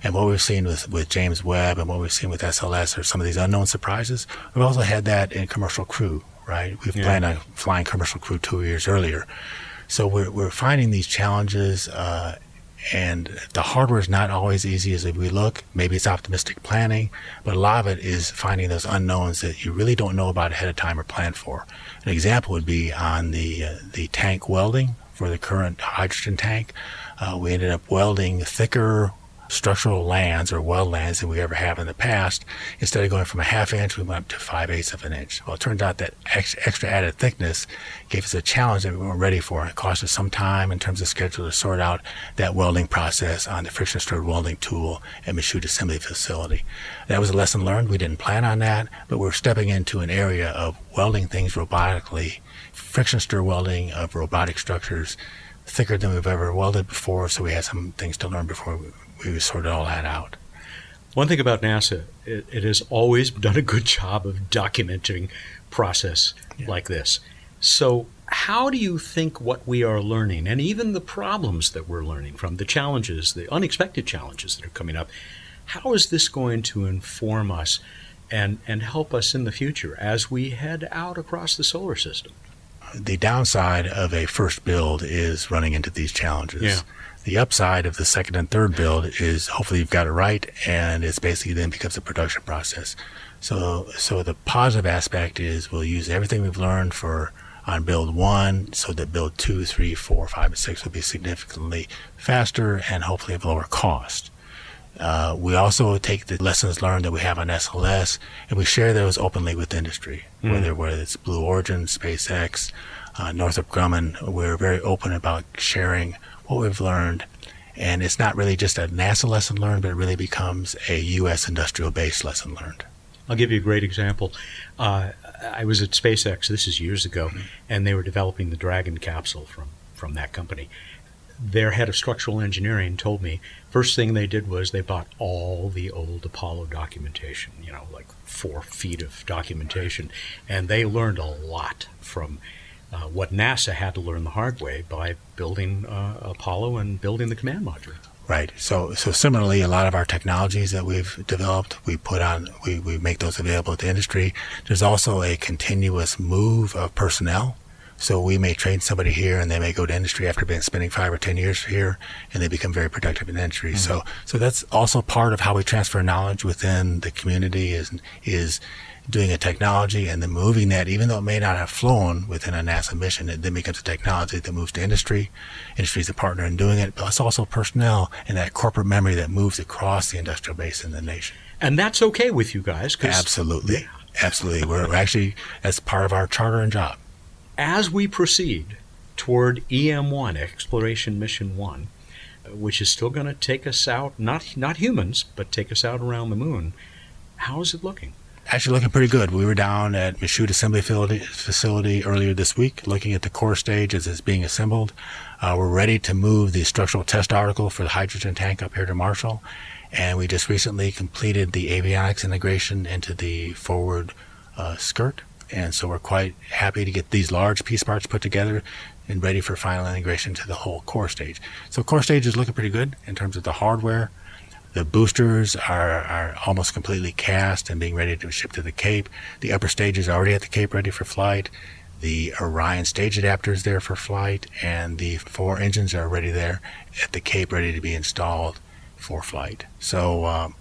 And what we've seen with James Webb and what we've seen with SLS are some of these unknown surprises. We've also had that in Commercial Crew, right? We've planned on flying Commercial Crew 2 years earlier. So we're finding these challenges, and the hardware is not always easy as we look. Maybe it's optimistic planning, but a lot of it is finding those unknowns that you really don't know about ahead of time or plan for. An example would be on the tank welding for the current hydrogen tank. We ended up welding thicker structural lands or weld lands than we ever have in the past. Instead of going from a half inch, we went up to 5/8 of an inch. Well, it turns out that extra added thickness gave us a challenge that we weren't ready for. It cost us some time in terms of schedule to sort out that welding process on the friction stirred welding tool at Michoud Assembly Facility. That was a lesson learned. We didn't plan on that, but we're stepping into an area of welding things robotically, friction stir welding of robotic structures thicker than we've ever welded before, so we had some things to learn before we sorted all that out. One thing about NASA, it has always done a good job of documenting process like this. So how do you think what we are learning, and even the problems that we're learning from, the challenges, the unexpected challenges that are coming up, how is this going to inform us and help us in the future as we head out across the solar system? The downside of a first build is running into these challenges. Yeah. The upside of the second and third build is hopefully you've got it right, and it's basically then becomes a production process. So the positive aspect is we'll use everything we've learned on build one, so that build 2, 3, 4, 5, and 6 will be significantly faster and hopefully at lower cost. We also take the lessons learned that we have on SLS, and we share those openly with industry, whether it's Blue Origin, SpaceX, Northrop Grumman. We're very open about sharing what we've learned, and it's not really just a NASA lesson learned, but it really becomes a U.S. industrial base lesson learned. I'll give you a great example. I was at SpaceX, this is years ago, and they were developing the Dragon capsule from that company. Their head of structural engineering told me first thing they did was they bought all the old Apollo documentation, like 4 feet of documentation. And they learned a lot from what NASA had to learn the hard way by building Apollo and building the command module. Right. So similarly, a lot of our technologies that we've developed, we make those available to industry. There's also a continuous move of personnel. So we may train somebody here, and they may go to industry after spending 5 or 10 years here, and they become very productive in industry. Mm-hmm. So that's also part of how we transfer knowledge within the community is doing a technology and then moving that, even though it may not have flown within a NASA mission, it then becomes a technology that moves to industry. Industry is a partner in doing it, but it's also personnel and that corporate memory that moves across the industrial base in the nation. And that's okay with you guys? Absolutely. Absolutely. We're actually, that's part of our charter and job. As we proceed toward EM1, Exploration Mission 1, which is still going to take us out, not humans, but take us out around the moon, how is it looking? Actually looking pretty good. We were down at Michoud Assembly Facility earlier this week, looking at the core stage as it's being assembled. We're ready to move the structural test article for the hydrogen tank up here to Marshall. And we just recently completed the avionics integration into the forward skirt. And so we're quite happy to get these large piece parts put together and ready for final integration to the whole core stage. So core stage is looking pretty good in terms of the hardware. The boosters are almost completely cast and being ready to ship to the Cape. The upper stage is already at the Cape ready for flight. The Orion stage adapter is there for flight, and the 4 engines are already there at the Cape ready to be installed for flight. So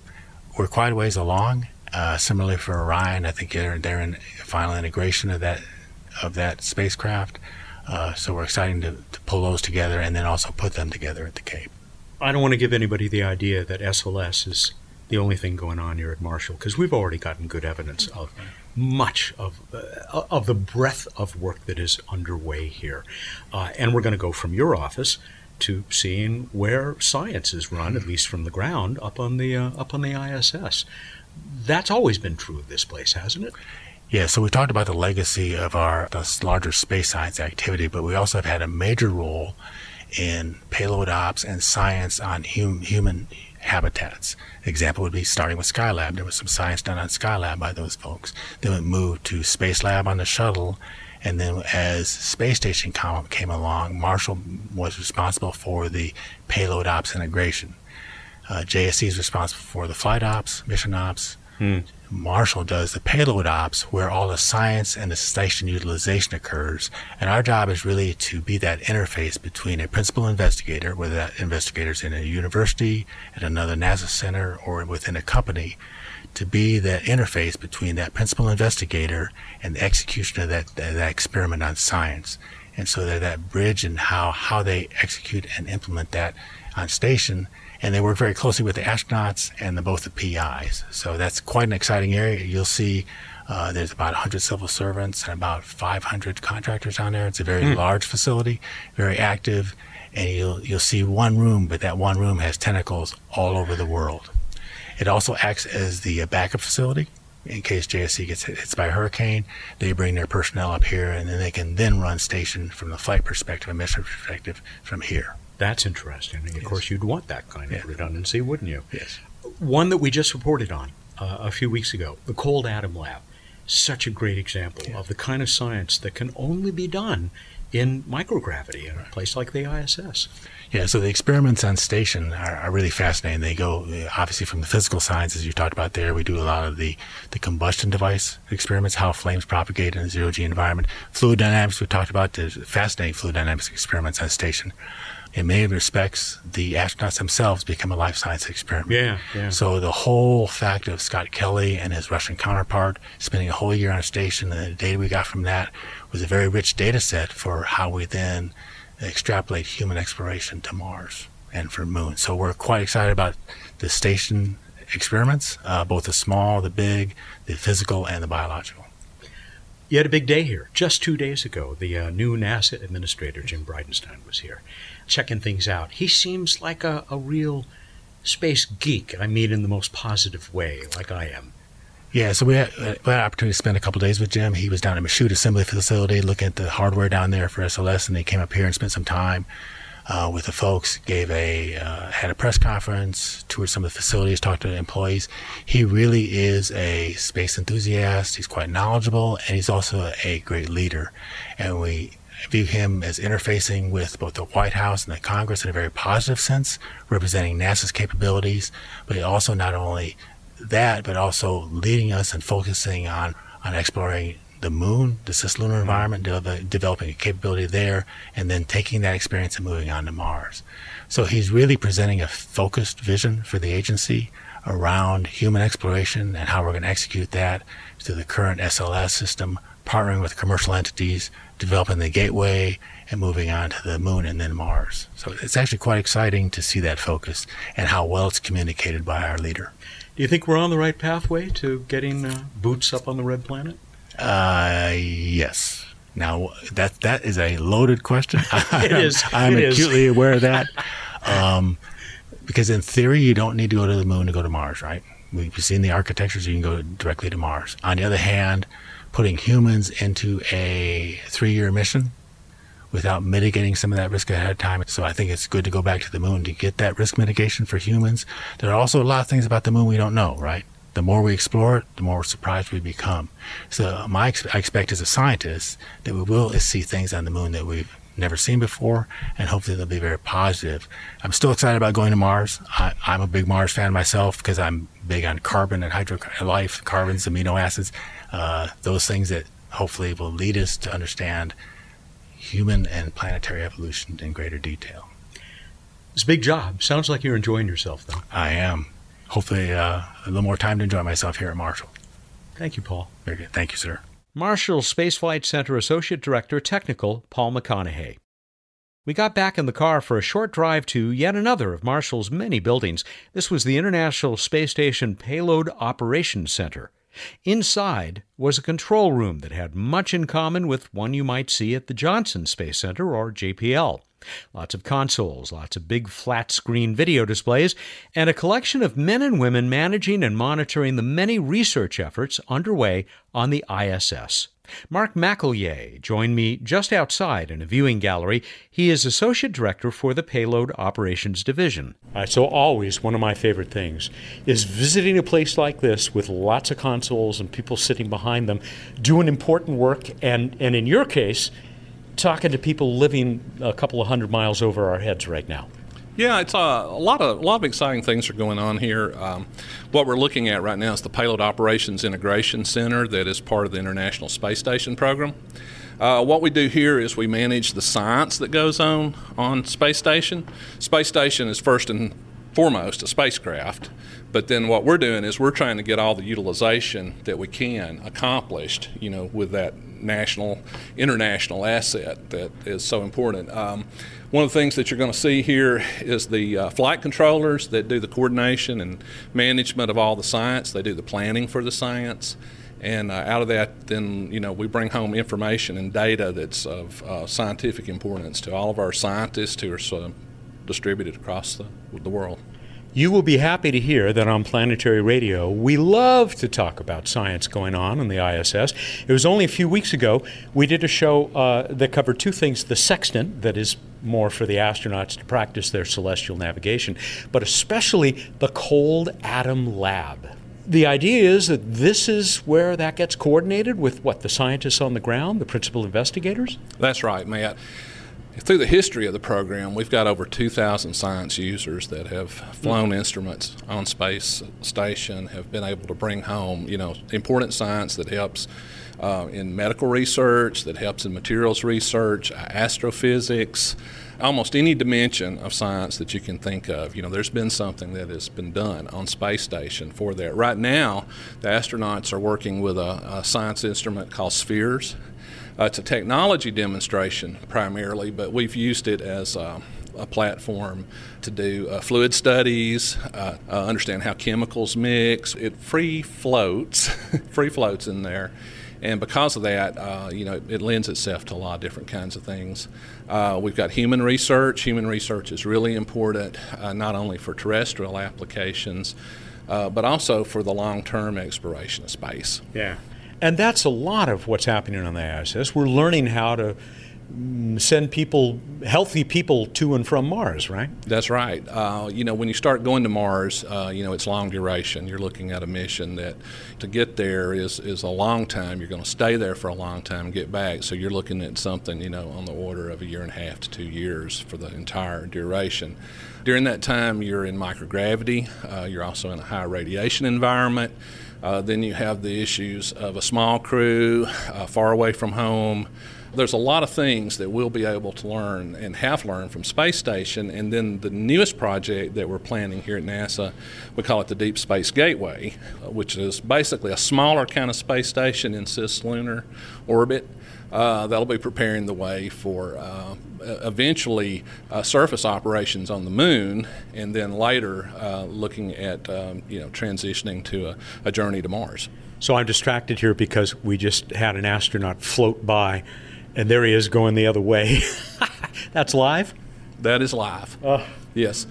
we're quite a ways along. Similarly for Orion, I think they're in final integration of that spacecraft. So we're excited to pull those together and then also put them together at the Cape. I don't want to give anybody the idea that SLS is the only thing going on here at Marshall, because we've already gotten good evidence of much of the breadth of work that is underway here. And we're going to go from your office to seeing where science is run, at least from the ground, up on the ISS. That's always been true of this place, hasn't it? Yeah, so we talked about the legacy of our this larger space science activity, but we also have had a major role in payload ops and science on human habitats. Example would be starting with Skylab. There was some science done on Skylab by those folks. Then we moved to Spacelab on the shuttle, and then as space station came along, Marshall was responsible for the payload ops integration. JSC is responsible for the flight ops, mission ops. Marshall does the payload ops, where all the science and the station utilization occurs. And our job is really to be that interface between a principal investigator, whether that investigator's in a university, at another NASA center, or within a company, to be that interface between that principal investigator and the execution of that experiment on science. And so they're that bridge in how they execute and implement that on station. And they work very closely with the astronauts and both the PIs. So that's quite an exciting area. You'll see there's about 100 civil servants and about 500 contractors down there. It's a very large facility, very active, and you'll see one room, but that one room has tentacles all over the world. It also acts as the backup facility. In case JSC gets hit by a hurricane, they bring their personnel up here, and then they can then run station from the flight perspective and mission perspective from here. That's interesting. And, of course, you'd want that kind of redundancy, wouldn't you? Yes. One that we just reported on a few weeks ago, the Cold Atom Lab. Such a great example of the kind of science that can only be done in microgravity in a place like the ISS. Yeah, so the experiments on station are really fascinating. They go, obviously, from the physical science, as you talked about there. We do a lot of the combustion device experiments, how flames propagate in a zero-G environment. Fluid dynamics, we talked about the fascinating fluid dynamics experiments on station. In many respects, the astronauts themselves become a life science experiment. Yeah. So the whole fact of Scott Kelly and his Russian counterpart spending a whole year on a station, and the data we got from that was a very rich data set for how we then extrapolate human exploration to Mars and for Moon. So we're quite excited about the station experiments, both the small, the big, the physical, and the biological. You had a big day here. Just 2 days ago, the new NASA administrator, Jim Bridenstine, was here checking things out. He seems like a real space geek, I mean in the most positive way, like I am. Yeah, so we had an opportunity to spend a couple days with Jim. He was down at Michoud Assembly Facility looking at the hardware down there for SLS, and he came up here and spent some time with the folks, had a press conference, toured some of the facilities, talked to the employees. He really is a space enthusiast. He's quite knowledgeable, and he's also a great leader. And we view him as interfacing with both the White House and the Congress in a very positive sense, representing NASA's capabilities, but also not only that, but also leading us and focusing on exploring the moon, the cislunar environment, developing a capability there, and then taking that experience and moving on to Mars. So he's really presenting a focused vision for the agency around human exploration and how we're going to execute that through the current SLS system, partnering with commercial entities, developing the gateway, and moving on to the moon and then Mars. So it's actually quite exciting to see that focus and how well it's communicated by our leader. Do you think we're on the right pathway to getting boots up on the red planet? Yes. Now, that is a loaded question. It is. I'm acutely aware of that. Because in theory, you don't need to go to the moon to go to Mars, right? We've seen the architectures. You can go directly to Mars. On the other hand, putting humans into a 3-year mission without mitigating some of that risk ahead of time. So I think it's good to go back to the moon to get that risk mitigation for humans. There are also a lot of things about the moon we don't know, right? The more we explore it, the more surprised we become. So I expect as a scientist that we will see things on the moon that we've never seen before, and hopefully they'll be very positive. I'm still excited about going to Mars. I'm a big Mars fan myself because I'm big on carbon and life, carbons, amino acids, those things that hopefully will lead us to understand human and planetary evolution in greater detail. It's a big job. Sounds like you're enjoying yourself, though. I am. Hopefully a little more time to enjoy myself here at Marshall. Thank you, Paul. Very good. Thank you, sir. Marshall Space Flight Center Associate Director Technical, Paul McConaughey. We got back in the car for a short drive to yet another of Marshall's many buildings. This was the International Space Station Payload Operations Center. Inside was a control room that had much in common with one you might see at the Johnson Space Center, or JPL. Lots of consoles, lots of big flat-screen video displays, and a collection of men and women managing and monitoring the many research efforts underway on the ISS. Mark McElyea joined me just outside in a viewing gallery. He is Associate Director for the Payload Operations Division. So always one of my favorite things is visiting a place like this with lots of consoles and people sitting behind them doing important work, and in your case, talking to people living a couple of hundred miles over our heads right now. Yeah, it's a lot of exciting things are going on here. What we're looking at right now is the Payload Operations Integration Center that is part of the International Space Station program. What we do here is we manage the science that goes on Space Station. Space Station is first and foremost a spacecraft, but then what we're doing is we're trying to get all the utilization that we can accomplished, you know, with that national, international asset that is so important. One of the things that you're going to see here is the flight controllers that do the coordination and management of all the science. They do the planning for the science, and out of that, then, you know, we bring home information and data that's of scientific importance to all of our scientists who are distributed across the world. You will be happy to hear that on Planetary Radio, we love to talk about science going on the ISS. It was only a few weeks ago we did a show that covered two things: the sextant, that is more for the astronauts to practice their celestial navigation, but especially the cold atom lab. The idea is that this is where that gets coordinated with, what, the scientists on the ground, the principal investigators? That's right, Matt. Through the history of the program, we've got over 2,000 science users that have flown instruments on Space Station, have been able to bring home, you know, important science that helps in medical research, that helps in materials research, astrophysics, almost any dimension of science that you can think of. You know, there's been something that has been done on Space Station for that. Right now, the astronauts are working with a science instrument called SPHERES. It's a technology demonstration primarily, but we've used it as a platform to do fluid studies, understand how chemicals mix. It free floats in there. And because of that, you know, it lends itself to a lot of different kinds of things. We've got human research. Human research is really important, not only for terrestrial applications, but also for the long-term exploration of space. Yeah. And that's a lot of what's happening on the ISS. We're learning how to send people, healthy people, to and from Mars, right? That's right. You know, when you start going to Mars, you know, it's long duration. You're looking at a mission that to get there is a long time. You're going to stay there for a long time and get back. So you're looking at something, you know, on the order of 1.5 to 2 years for the entire duration. During that time, you're in microgravity. You're also in a high radiation environment. Then you have the issues of a small crew, far away from home. There's a lot of things that we'll be able to learn and have learned from Space Station. And then the newest project that we're planning here at NASA, we call it the Deep Space Gateway, which is basically a smaller kind of space station in cislunar orbit. That'll be preparing the way for eventually surface operations on the moon, and then later looking at you know, transitioning to a journey to Mars. So I'm distracted here because we just had an astronaut float by, and there he is going the other way. That's live? That is live. Yes.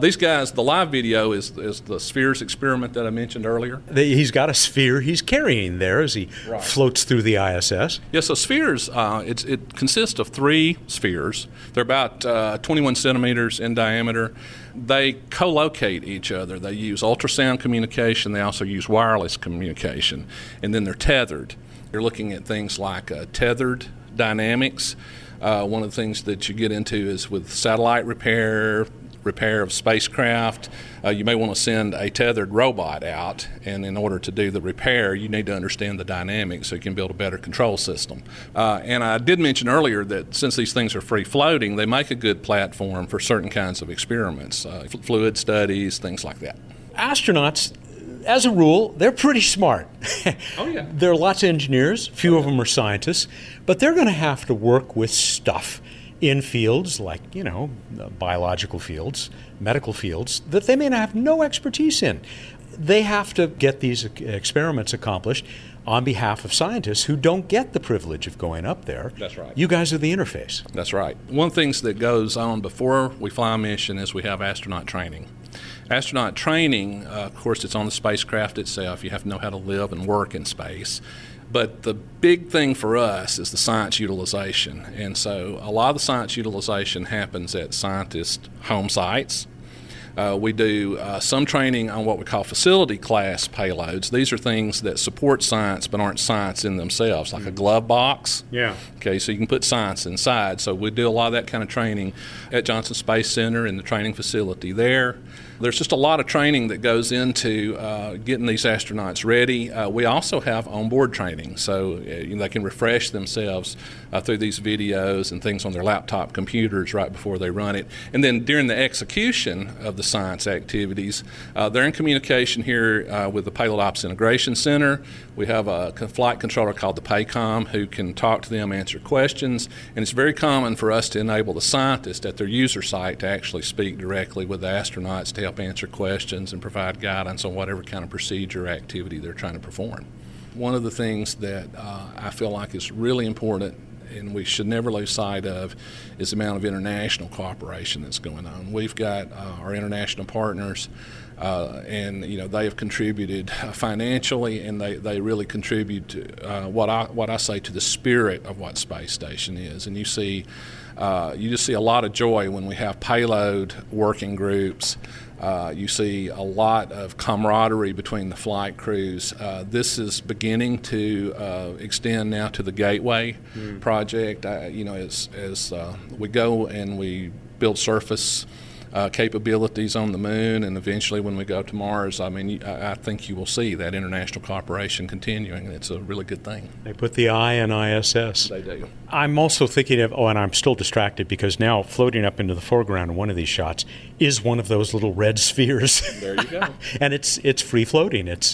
These guys, the live video is the spheres experiment that I mentioned earlier. He's got a sphere he's carrying there as he floats through the ISS. Yeah, so spheres, it consists of 3 spheres. They're about 21 centimeters in diameter. They co-locate each other. They use ultrasound communication. They also use wireless communication. And then they're tethered. You're looking at things like tethered dynamics. One of the things that you get into is with satellite repair of spacecraft. You may want to send a tethered robot out, and in order to do the repair, you need to understand the dynamics so you can build a better control system. And I did mention earlier that since these things are free-floating, they make a good platform for certain kinds of experiments, fluid studies, things like that. Astronauts, as a rule, they're pretty smart. Oh, yeah. There are lots of engineers, few of them are scientists, but they're going to have to work with stuff. in fields like, you know, biological fields, medical fields, that they may have no expertise in. They have to get these experiments accomplished on behalf of scientists who don't get the privilege of going up there. That's right. You guys are the interface. That's right. One of the things that goes on before we fly a mission is we have astronaut training. Astronaut training, of course, it's on the spacecraft itself. You have to know how to live and work in space. But the big thing for us is the science utilization. And so a lot of the science utilization happens at scientists' home sites. We do some training on what we call facility class payloads. These are things that support science but aren't science in themselves, like a glove box. Yeah. Okay, so you can put science inside. So we do a lot of that kind of training at Johnson Space Center in the training facility there. There's just a lot of training that goes into getting these astronauts ready. We also have onboard training, so they can refresh themselves through these videos and things on their laptop computers right before they run it. And then during the execution of the science activities. They're in communication here with the Payload Ops Integration Center. We have a flight controller called the PACOM who can talk to them, answer questions, and it's very common for us to enable the scientist at their user site to actually speak directly with the astronauts to help answer questions and provide guidance on whatever kind of procedure or activity they're trying to perform. One of the things that I feel like is really important and we should never lose sight of is the amount of international cooperation that's going on. We've got our international partners, and you know they have contributed financially, and they really contribute to what I say to the spirit of what Space Station is. And you just see a lot of joy when we have payload working groups. You see a lot of camaraderie between the flight crews. This is beginning to extend now to the Gateway project. You know, as we go and we build surface capabilities on the moon, and eventually when we go to Mars, I mean, I think you will see that international cooperation continuing, and it's a really good thing. They put the I in ISS. They do. I'm also thinking of, and I'm still distracted because now floating up into the foreground in one of these shots is one of those little red spheres. There you go. And it's free floating. It's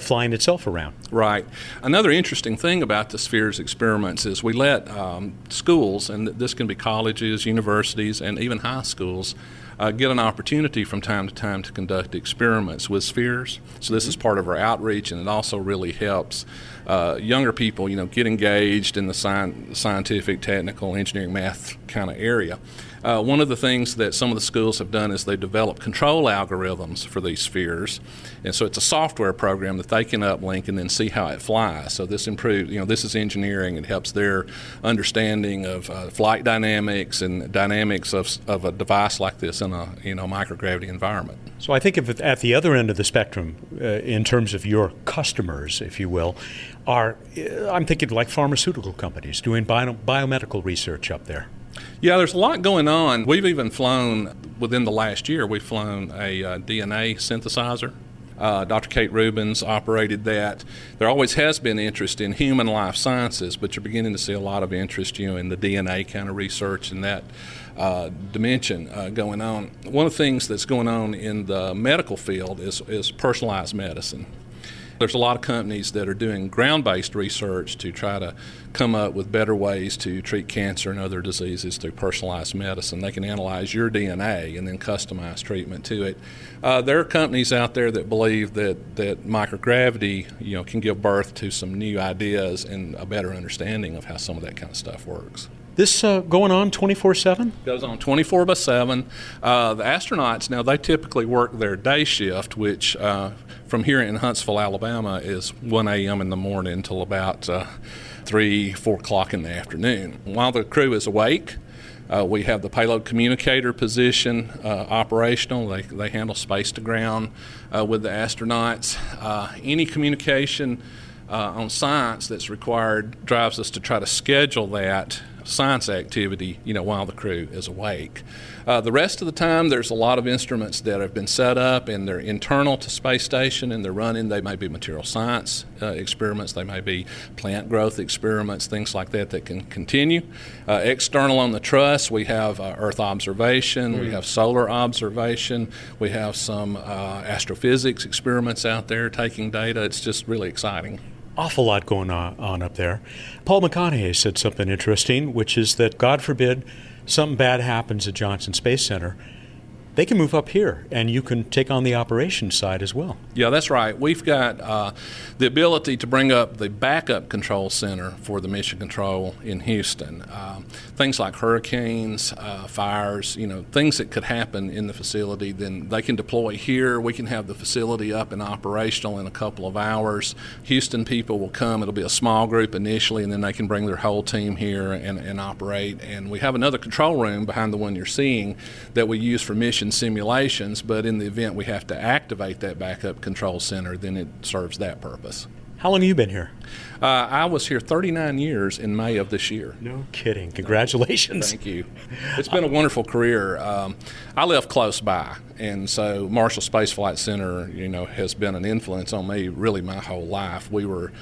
flying itself around. Right. Another interesting thing about the SPHERES experiments is we let schools, and this can be colleges, universities, and even high schools, get an opportunity from time to time to conduct experiments with SPHERES. So this is part of our outreach, and it also really helps younger people, you know, get engaged in the scientific, technical, engineering, math kind of area. One of the things that some of the schools have done is they develop control algorithms for these spheres, and so it's a software program that they can uplink and then see how it flies. So this improves, you know, this is engineering. It helps their understanding of flight dynamics and dynamics of a device like this in a, you know, microgravity environment. So I think of it at the other end of the spectrum, in terms of your customers, if you will, I'm thinking like pharmaceutical companies doing biomedical research up there. Yeah, there's a lot going on. We've even flown, within the last year, we've flown a DNA synthesizer. Dr. Kate Rubins operated that. There always has been interest in human life sciences, but you're beginning to see a lot of interest, you know, in the DNA kind of research and that dimension going on. One of the things that's going on in the medical field is personalized medicine. There's a lot of companies that are doing ground-based research to try to come up with better ways to treat cancer and other diseases through personalized medicine. They can analyze your DNA and then customize treatment to it. There are companies out there that believe that microgravity, you know, can give birth to some new ideas and a better understanding of how some of that kind of stuff works. This going on 24/7? Goes on 24/7. The astronauts, now they typically work their day shift, which from here in Huntsville, Alabama, is 1 a.m. in the morning till about 3, 4 o'clock in the afternoon. While the crew is awake, we have the payload communicator position operational. They handle space to ground with the astronauts. Any communication on science that's required drives us to try to schedule that science activity, you know, while the crew is awake. The rest of the time, there's a lot of instruments that have been set up, and they're internal to Space Station, and they're running. They may be material science experiments, they may be plant growth experiments, things like that that can continue. External on the truss, we have Earth observation, we have solar observation, we have some astrophysics experiments out there taking data. It's just really exciting. awful lot going on up there. Paul McConaughey said something interesting, which is that, God forbid, something bad happens at Johnson Space Center. They can move up here, and you can take on the operations side as well. Yeah, that's right. We've got the ability to bring up the backup control center for the mission control in Houston. Things like hurricanes, fires, you know, things that could happen in the facility, then they can deploy here. We can have the facility up and operational in a couple of hours. Houston people will come. It'll be a small group initially, and then they can bring their whole team here and operate. And we have another control room behind the one you're seeing that we use for mission simulations, but in the event we have to activate that backup control center, then it serves that purpose. How long have you been here? I was here 39 years in May of this year. No kidding. Congratulations. Thank you. It's been a wonderful career. I live close by, and so Marshall Space Flight Center, you know, has been an influence on me really my whole life. We were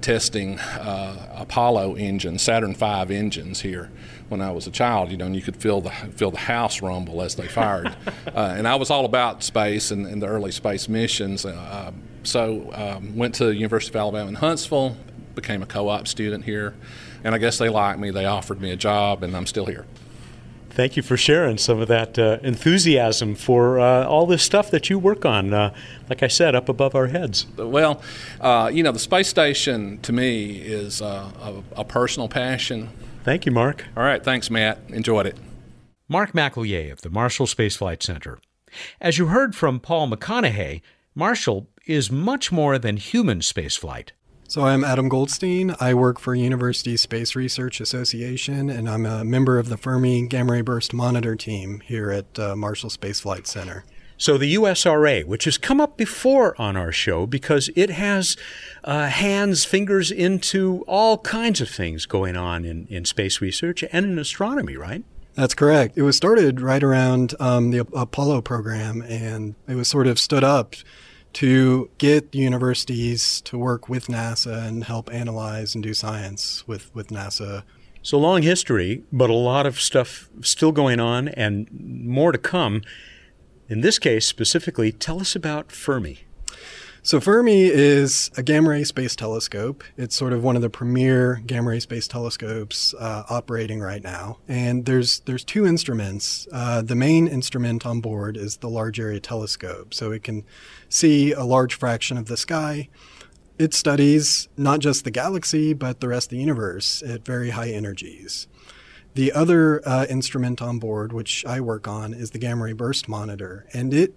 testing Apollo engines, Saturn V engines here when I was a child, you know, and you could feel the house rumble as they fired. And I was all about space and the early space missions. So went to the University of Alabama in Huntsville, became a co-op student here, and I guess they liked me. They offered me a job, and I'm still here. Thank you for sharing some of that enthusiasm for all this stuff that you work on, like I said, up above our heads. Well, you know, the space station to me is a personal passion. Thank you, Mark. All right. Thanks, Matt. Enjoyed it. Mark McElyea of the Marshall Space Flight Center. As you heard from Paul McConaughey, Marshall is much more than human spaceflight. So I'm Adam Goldstein. I work for University Space Research Association, and I'm a member of the Fermi Gamma Ray Burst Monitor team here at Marshall Space Flight Center. So the USRA, which has come up before on our show because it has hands, fingers into all kinds of things going on in space research and in astronomy, right? That's correct. It was started right around the Apollo program, and it was sort of stood up to get universities to work with NASA and help analyze and do science with NASA. So long history, but a lot of stuff still going on and more to come. In this case, specifically, tell us about Fermi. So Fermi is a gamma ray space telescope. It's sort of one of the premier gamma ray space telescopes operating right now. And there's two instruments. The main instrument on board is the Large Area Telescope. So it can see a large fraction of the sky. It studies not just the galaxy, but the rest of the universe at very high energies. The other instrument on board, which I work on, is the Gamma Ray Burst Monitor. And it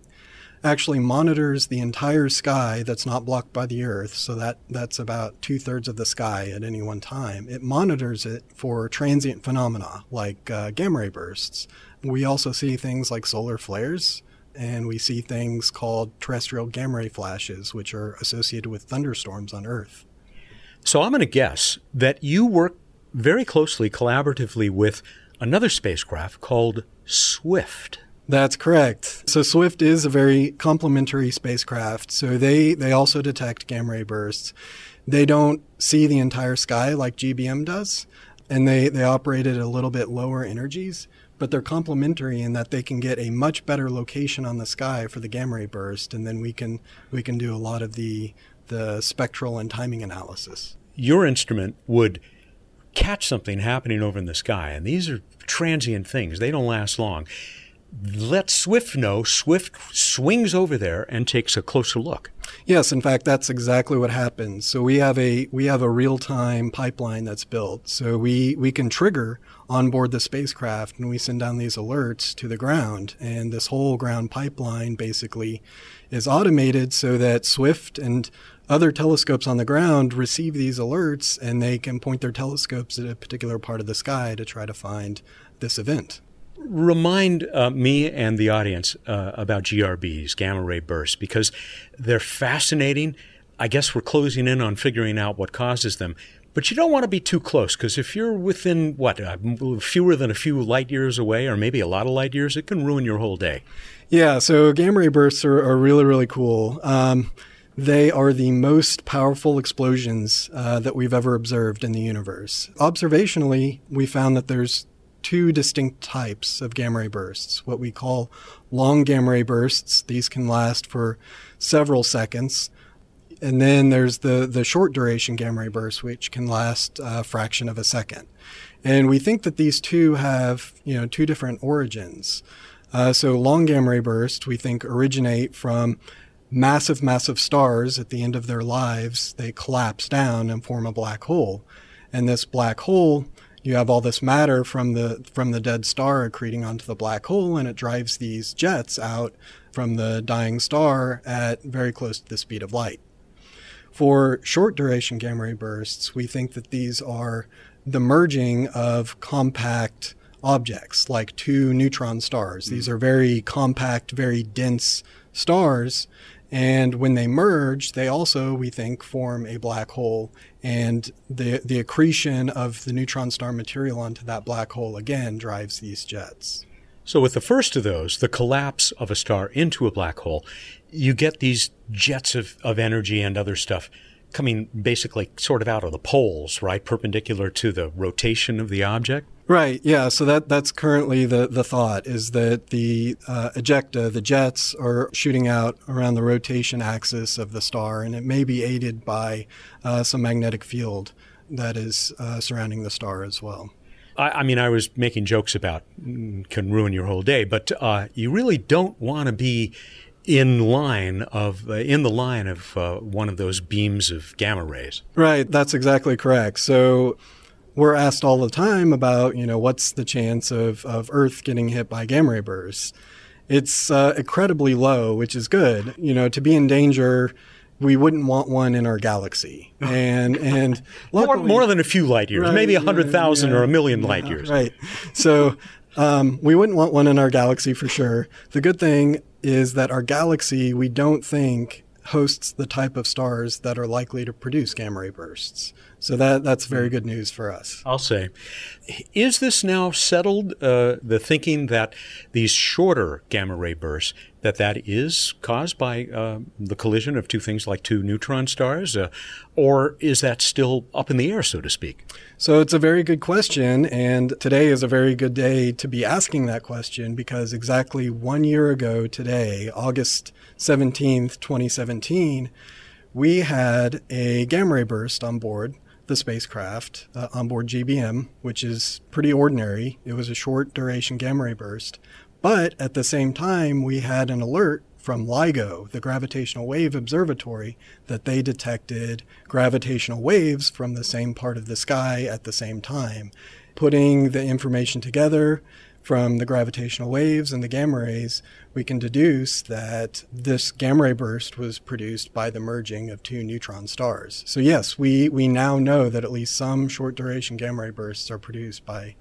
actually monitors the entire sky that's not blocked by the Earth, so that's about 2/3 of the sky at any one time. It monitors it for transient phenomena like gamma ray bursts. We also see things like solar flares, and we see things called terrestrial gamma ray flashes, which are associated with thunderstorms on Earth. So I'm going to guess that you work very closely, collaboratively with another spacecraft called Swift. That's correct. So Swift is a very complementary spacecraft. So they also detect gamma ray bursts. They don't see the entire sky like GBM does, and they operate at a little bit lower energies, but they're complementary in that they can get a much better location on the sky for the gamma ray burst, and then we can do a lot of the spectral and timing analysis. Your instrument would catch something happening over in the sky, and these are transient things. They don't last long. Let Swift know. Swift swings over there and takes a closer look. Yes, in fact, that's exactly what happens. So we have a real-time pipeline that's built. So we can trigger on board the spacecraft, and we send down these alerts to the ground. And this whole ground pipeline basically is automated so that Swift and other telescopes on the ground receive these alerts, and they can point their telescopes at a particular part of the sky to try to find this event. Remind me and the audience about GRBs, gamma ray bursts, because they're fascinating. I guess we're closing in on figuring out what causes them. But you don't want to be too close, because if you're within, fewer than a few light years away, or maybe a lot of light years, it can ruin your whole day. Yeah, so gamma ray bursts are really, really cool. They are the most powerful explosions that we've ever observed in the universe. Observationally, we found that there's two distinct types of gamma ray bursts, what we call long gamma ray bursts. These can last for several seconds. And then there's the short duration gamma ray bursts, which can last a fraction of a second. And we think that these two have, two different origins. So long gamma ray bursts, we think, originate from massive, massive stars. At the end of their lives, they collapse down and form a black hole. And this black hole, you have all this matter from the dead star accreting onto the black hole, and it drives these jets out from the dying star at very close to the speed of light. For short duration gamma ray bursts, we think that these are the merging of compact objects, like two neutron stars. These are very compact, very dense stars. And when they merge, they also, we think, form a black hole. And the accretion of the neutron star material onto that black hole, again, drives these jets. So with the first of those, the collapse of a star into a black hole, you get these jets of energy and other stuff coming basically sort of out of the poles, right, perpendicular to the rotation of the object? Right, yeah. So that's currently the thought, is that the ejecta, the jets, are shooting out around the rotation axis of the star, and it may be aided by some magnetic field that is surrounding the star as well. I mean, I was making jokes about can ruin your whole day, but you really don't want to be in the line of one of those beams of gamma rays. Right, that's exactly correct. So we're asked all the time about, what's the chance of Earth getting hit by gamma ray bursts? It's incredibly low, which is good. To be in danger, we wouldn't want one in our galaxy. And luckily, more than a few light years, right, maybe 100,000 or 1 million light years. Right. So we wouldn't want one in our galaxy for sure. The good thing is that our galaxy, we don't think, hosts the type of stars that are likely to produce gamma ray bursts. So that's very good news for us. I'll say. Is this now settled, the thinking that these shorter gamma ray bursts, that is caused by the collision of two things like two neutron stars? Or is that still up in the air, so to speak? So it's a very good question, and today is a very good day to be asking that question, because exactly 1 year ago today, August 17th, 2017, we had a gamma ray burst on board the spacecraft, on board GBM, which is pretty ordinary. It was a short duration gamma ray burst. But at the same time, we had an alert from LIGO, the Gravitational Wave Observatory, that they detected gravitational waves from the same part of the sky at the same time. Putting the information together from the gravitational waves and the gamma rays, we can deduce that this gamma ray burst was produced by the merging of two neutron stars. So yes, we now know that at least some short-duration gamma ray bursts are produced by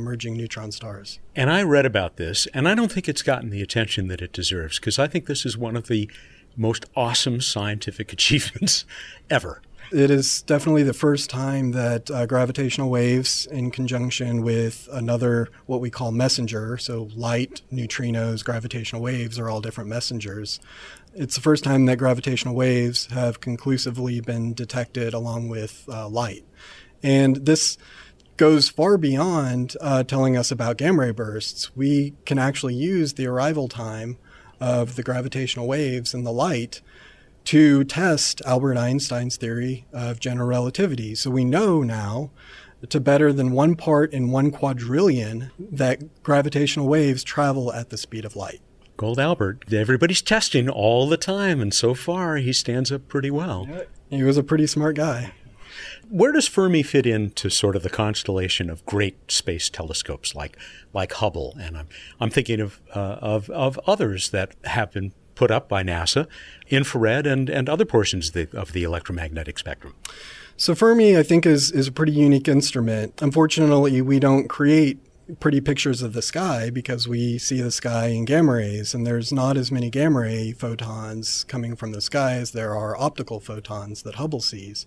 merging neutron stars. And I read about this, and I don't think it's gotten the attention that it deserves, because I think this is one of the most awesome scientific achievements ever. It is definitely the first time that gravitational waves in conjunction with another, what we call messenger, so light, neutrinos, gravitational waves are all different messengers. It's the first time that gravitational waves have conclusively been detected along with light. And this goes far beyond telling us about gamma ray bursts. We can actually use the arrival time of the gravitational waves and the light to test Albert Einstein's theory of general relativity. So we know now, to better than 1 part in 1 quadrillion, that gravitational waves travel at the speed of light. Gold Albert, everybody's testing all the time, and so far he stands up pretty well. Yeah, he was a pretty smart guy. Where does Fermi fit into sort of the constellation of great space telescopes like Hubble? And I'm thinking of others that have been put up by NASA, infrared and other portions of the electromagnetic spectrum. So Fermi, I think, is a pretty unique instrument. Unfortunately, we don't create pretty pictures of the sky because we see the sky in gamma rays, and there's not as many gamma ray photons coming from the sky as there are optical photons that Hubble sees.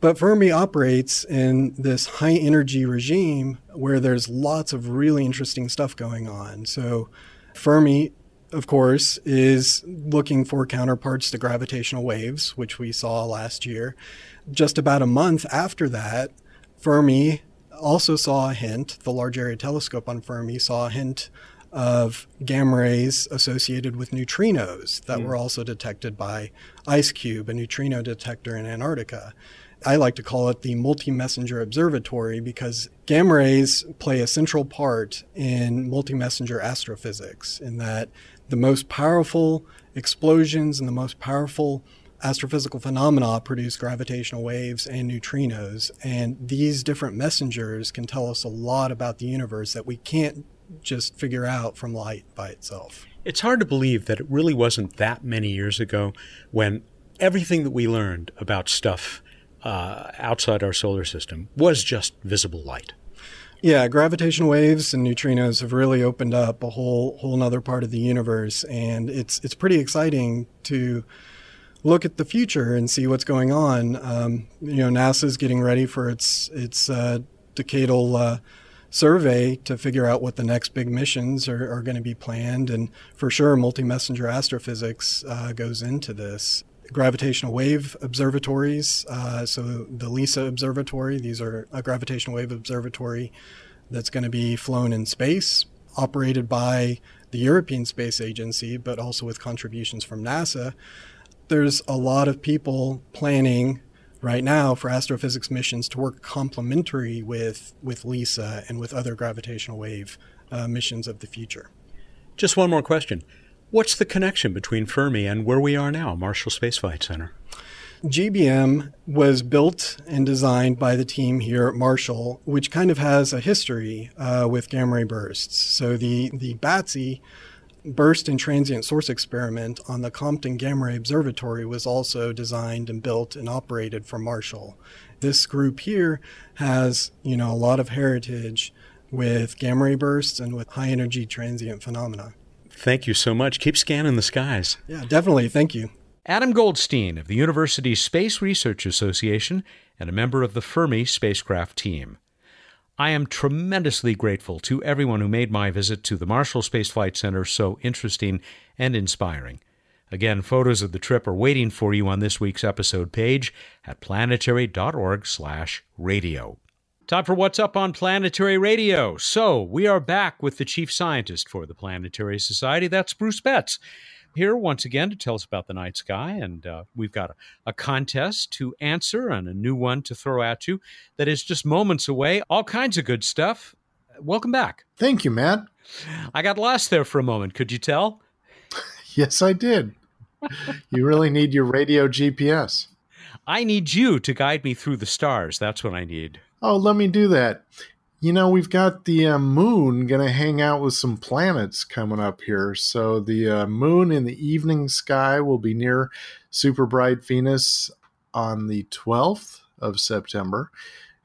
But Fermi operates in this high-energy regime where there's lots of really interesting stuff going on. So Fermi, of course, is looking for counterparts to gravitational waves, which we saw last year. Just about a month after that, Fermi also saw a hint. The Large Area Telescope on Fermi saw a hint of gamma rays associated with neutrinos that were also detected by IceCube, a neutrino detector in Antarctica. I like to call it the multi-messenger observatory because gamma rays play a central part in multi-messenger astrophysics, in that the most powerful explosions and the most powerful astrophysical phenomena produce gravitational waves and neutrinos, and these different messengers can tell us a lot about the universe that we can't just figure out from light by itself. It's hard to believe that it really wasn't that many years ago when everything that we learned about stuff outside our solar system was just visible light. Yeah, gravitational waves and neutrinos have really opened up a whole other part of the universe, and it's pretty exciting to look at the future and see what's going on. NASA's getting ready for its decadal survey to figure out what the next big missions are going to be planned, and for sure, multi-messenger astrophysics goes into this. Gravitational wave observatories. So the LISA observatory, these are a gravitational wave observatory that's going to be flown in space, operated by the European Space Agency, but also with contributions from NASA. There's a lot of people planning right now for astrophysics missions to work complementary with LISA and with other gravitational wave missions of the future. Just one more question. What's the connection between Fermi and where we are now, Marshall Space Flight Center? GBM was built and designed by the team here at Marshall, which kind of has a history with gamma ray bursts. So the BATSE burst and transient source experiment on the Compton Gamma Ray Observatory was also designed and built and operated for Marshall. This group here has, a lot of heritage with gamma ray bursts and with high energy transient phenomena. Thank you so much. Keep scanning the skies. Yeah, definitely. Thank you. Adam Goldstein of the University Space Research Association and a member of the Fermi spacecraft team. I am tremendously grateful to everyone who made my visit to the Marshall Space Flight Center so interesting and inspiring. Again, photos of the trip are waiting for you on this week's episode page at planetary.org/radio. Time for What's Up on Planetary Radio. So we are back with the chief scientist for the Planetary Society. That's Bruce Betts, here once again to tell us about the night sky. And we've got a contest to answer and a new one to throw at you that is just moments away. All kinds of good stuff. Welcome back. Thank you, Matt. I got lost there for a moment. Could you tell? Yes, I did. You really need your radio GPS. I need you to guide me through the stars. That's what I need. Oh, let me do that. We've got the moon going to hang out with some planets coming up here. So the moon in the evening sky will be near super bright Venus on the 12th of September.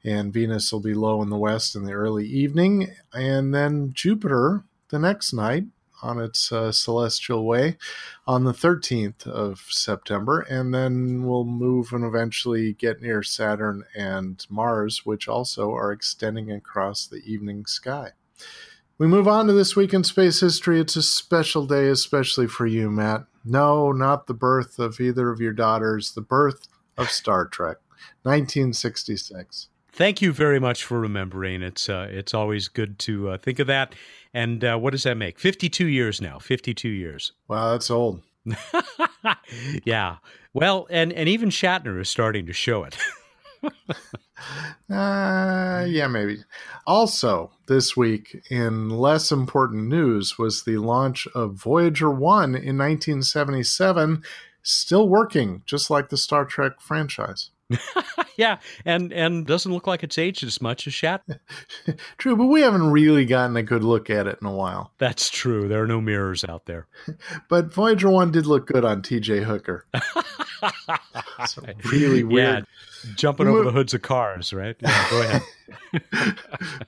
And Venus will be low in the west in the early evening. And then Jupiter the next night on its celestial way on the 13th of September. And then we'll move and eventually get near Saturn and Mars, which also are extending across the evening sky. We move on to this week in space history. It's a special day, especially for you, Matt. No, not the birth of either of your daughters, the birth of Star Trek, 1966. Thank you very much for remembering. It's always good to think of that. And what does that make? 52 years now, 52 years. Wow, that's old. Yeah. Well, and even Shatner is starting to show it. Yeah, maybe. Also, this week in less important news was the launch of Voyager 1 in 1977, still working, just like the Star Trek franchise. Yeah, and doesn't look like it's aged as much as Shatner. True, but we haven't really gotten a good look at it in a while. That's true. There are no mirrors out there. But Voyager 1 did look good on T.J. Hooker. It's really weird. Yeah, jumping over the hoods of cars, right? Yeah, go ahead.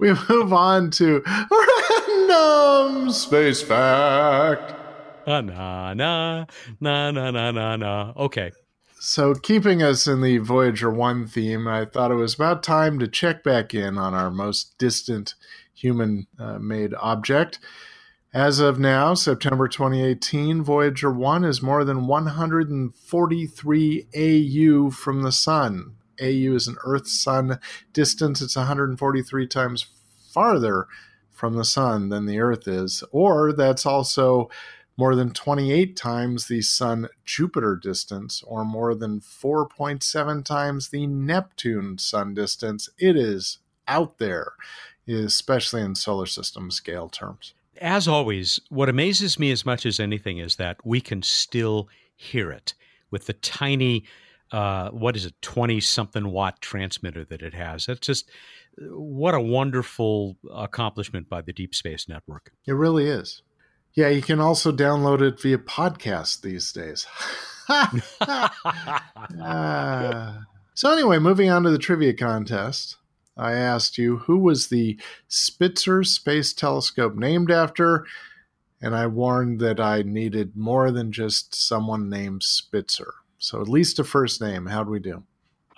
We move on to Random Space Fact. Na-na-na-na-na-na-na. Okay. So keeping us in the Voyager 1 theme, I thought it was about time to check back in on our most distant human-made object. As of now, September 2018, Voyager 1 is more than 143 AU from the sun. AU is an Earth-sun distance. It's 143 times farther from the sun than the Earth is, or that's also more than 28 times the Sun-Jupiter distance, or more than 4.7 times the Neptune-Sun distance. It is out there, especially in solar system scale terms. As always, what amazes me as much as anything is that we can still hear it with the tiny, 20-something watt transmitter that it has. That's just, what a wonderful accomplishment by the Deep Space Network. It really is. Yeah, you can also download it via podcast these days. So anyway, moving on to the trivia contest. I asked you, who was the Spitzer Space Telescope named after? And I warned that I needed more than just someone named Spitzer. So at least a first name. How'd we do?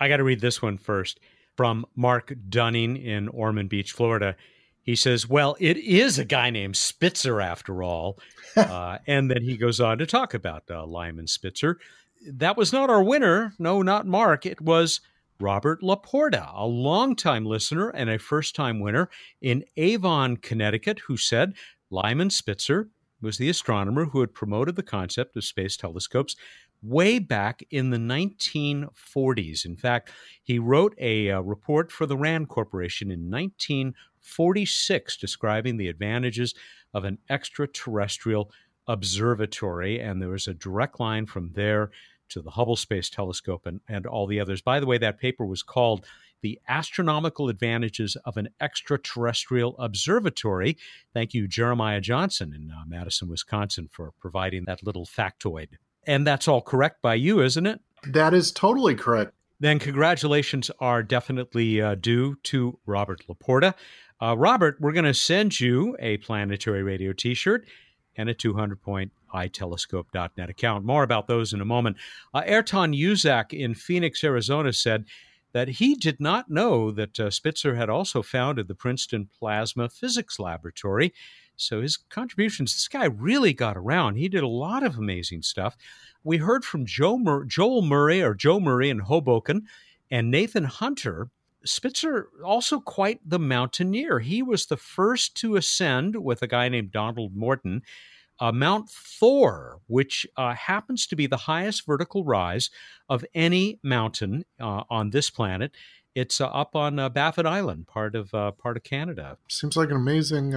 I got to read this one first from Mark Dunning in Ormond Beach, Florida. He says, well, it is a guy named Spitzer after all. And then he goes on to talk about Lyman Spitzer. That was not our winner. No, not Mark. It was Robert Laporta, a longtime listener and a first-time winner in Avon, Connecticut, who said Lyman Spitzer was the astronomer who had promoted the concept of space telescopes way back in the 1940s. In fact, he wrote a report for the RAND Corporation in 1946 describing the advantages of an extraterrestrial observatory, and there was a direct line from there to the Hubble Space Telescope and all the others. By the way, that paper was called The Astronomical Advantages of an Extraterrestrial Observatory. Thank you, Jeremiah Johnson in Madison, Wisconsin, for providing that little factoid. And that's all correct by you, isn't it? That is totally correct. Then congratulations are definitely due to Robert Laporta. Robert, we're going to send you a Planetary Radio t-shirt and a 200-point iTelescope.net account. More about those in a moment. Ayrton Yuzak in Phoenix, Arizona said that he did not know that Spitzer had also founded the Princeton Plasma Physics Laboratory. So his contributions, this guy really got around. He did a lot of amazing stuff. We heard from Joe Murray in Hoboken and Nathan Hunter. Spitzer, also quite the mountaineer. He was the first to ascend with a guy named Donald Morton, Mount Thor, which happens to be the highest vertical rise of any mountain on this planet. It's up on Baffin Island, part of Canada. Seems like an amazing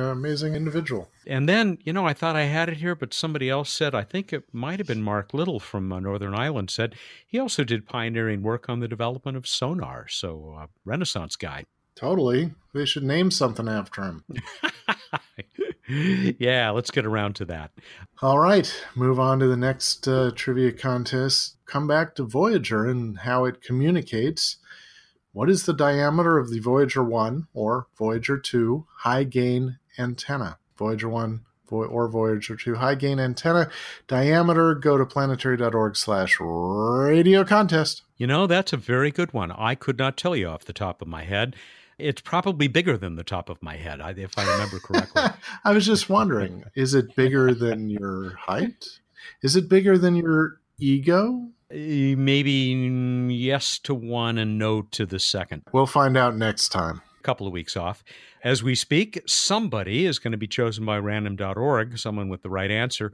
individual. And then, I thought I had it here, but somebody else said, I think it might have been Mark Little from Northern Ireland, said he also did pioneering work on the development of sonar. So Renaissance guy. Totally. They should name something after him. Yeah, let's get around to that. All right, move on to the next trivia contest. Come back to Voyager and how it communicates. What is the diameter of the Voyager 1 or Voyager 2 high-gain antenna? Voyager 1 or Voyager 2 high-gain antenna diameter. Go to planetary.org/radio contest. That's a very good one. I could not tell you off the top of my head. It's probably bigger than the top of my head, if I remember correctly. I was just wondering, is it bigger than your height? Is it bigger than your ego? Maybe yes to one and no to the second. We'll find out next time. A couple of weeks off. As we speak, somebody is going to be chosen by random.org, someone with the right answer.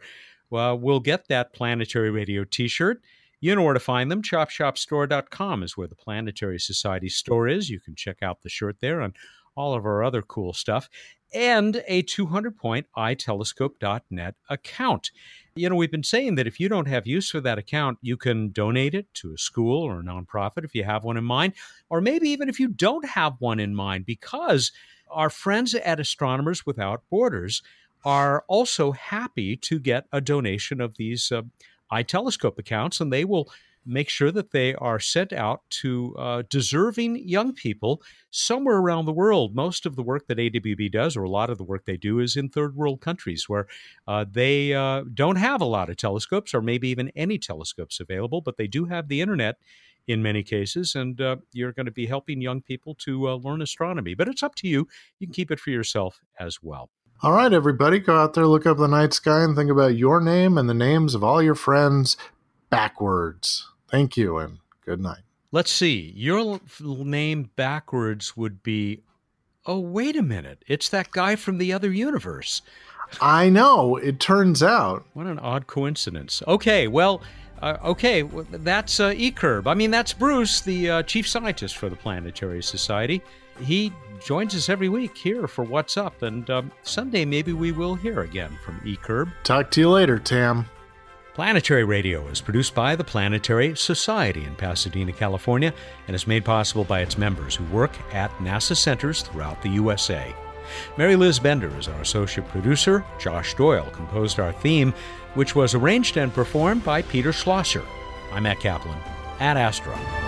Well, we'll get that Planetary Radio t-shirt. You know where to find them. ChopShopStore.com is where the Planetary Society store is. You can check out the shirt there and all of our other cool stuff. And a 200-point iTelescope.net account. We've been saying that if you don't have use for that account, you can donate it to a school or a nonprofit if you have one in mind, or maybe even if you don't have one in mind, because our friends at Astronomers Without Borders are also happy to get a donation of these iTelescope accounts, and they will make sure that they are sent out to deserving young people somewhere around the world. Most of the work that AWB does, or a lot of the work they do, is in third world countries where they don't have a lot of telescopes or maybe even any telescopes available, but they do have the internet in many cases, and you're going to be helping young people to learn astronomy. But it's up to you. You can keep it for yourself as well. All right, everybody, go out there, look up the night sky, and think about your name and the names of all your friends backwards. Thank you, and good night. Let's see. Your name backwards would be oh, wait a minute, it's that guy from the other universe. I know, it turns out. What an odd coincidence. Okay, well, that's E-Curb. I mean, that's Bruce, the chief scientist for the Planetary Society. He joins us every week here for What's Up, and someday maybe we will hear again from E-Curb. Talk to you later, Tam. Planetary Radio is produced by the Planetary Society in Pasadena, California, and is made possible by its members who work at NASA centers throughout the USA. Mary Liz Bender is our associate producer. Josh Doyle composed our theme, which was arranged and performed by Peter Schlosser. I'm Matt Kaplan at Astra.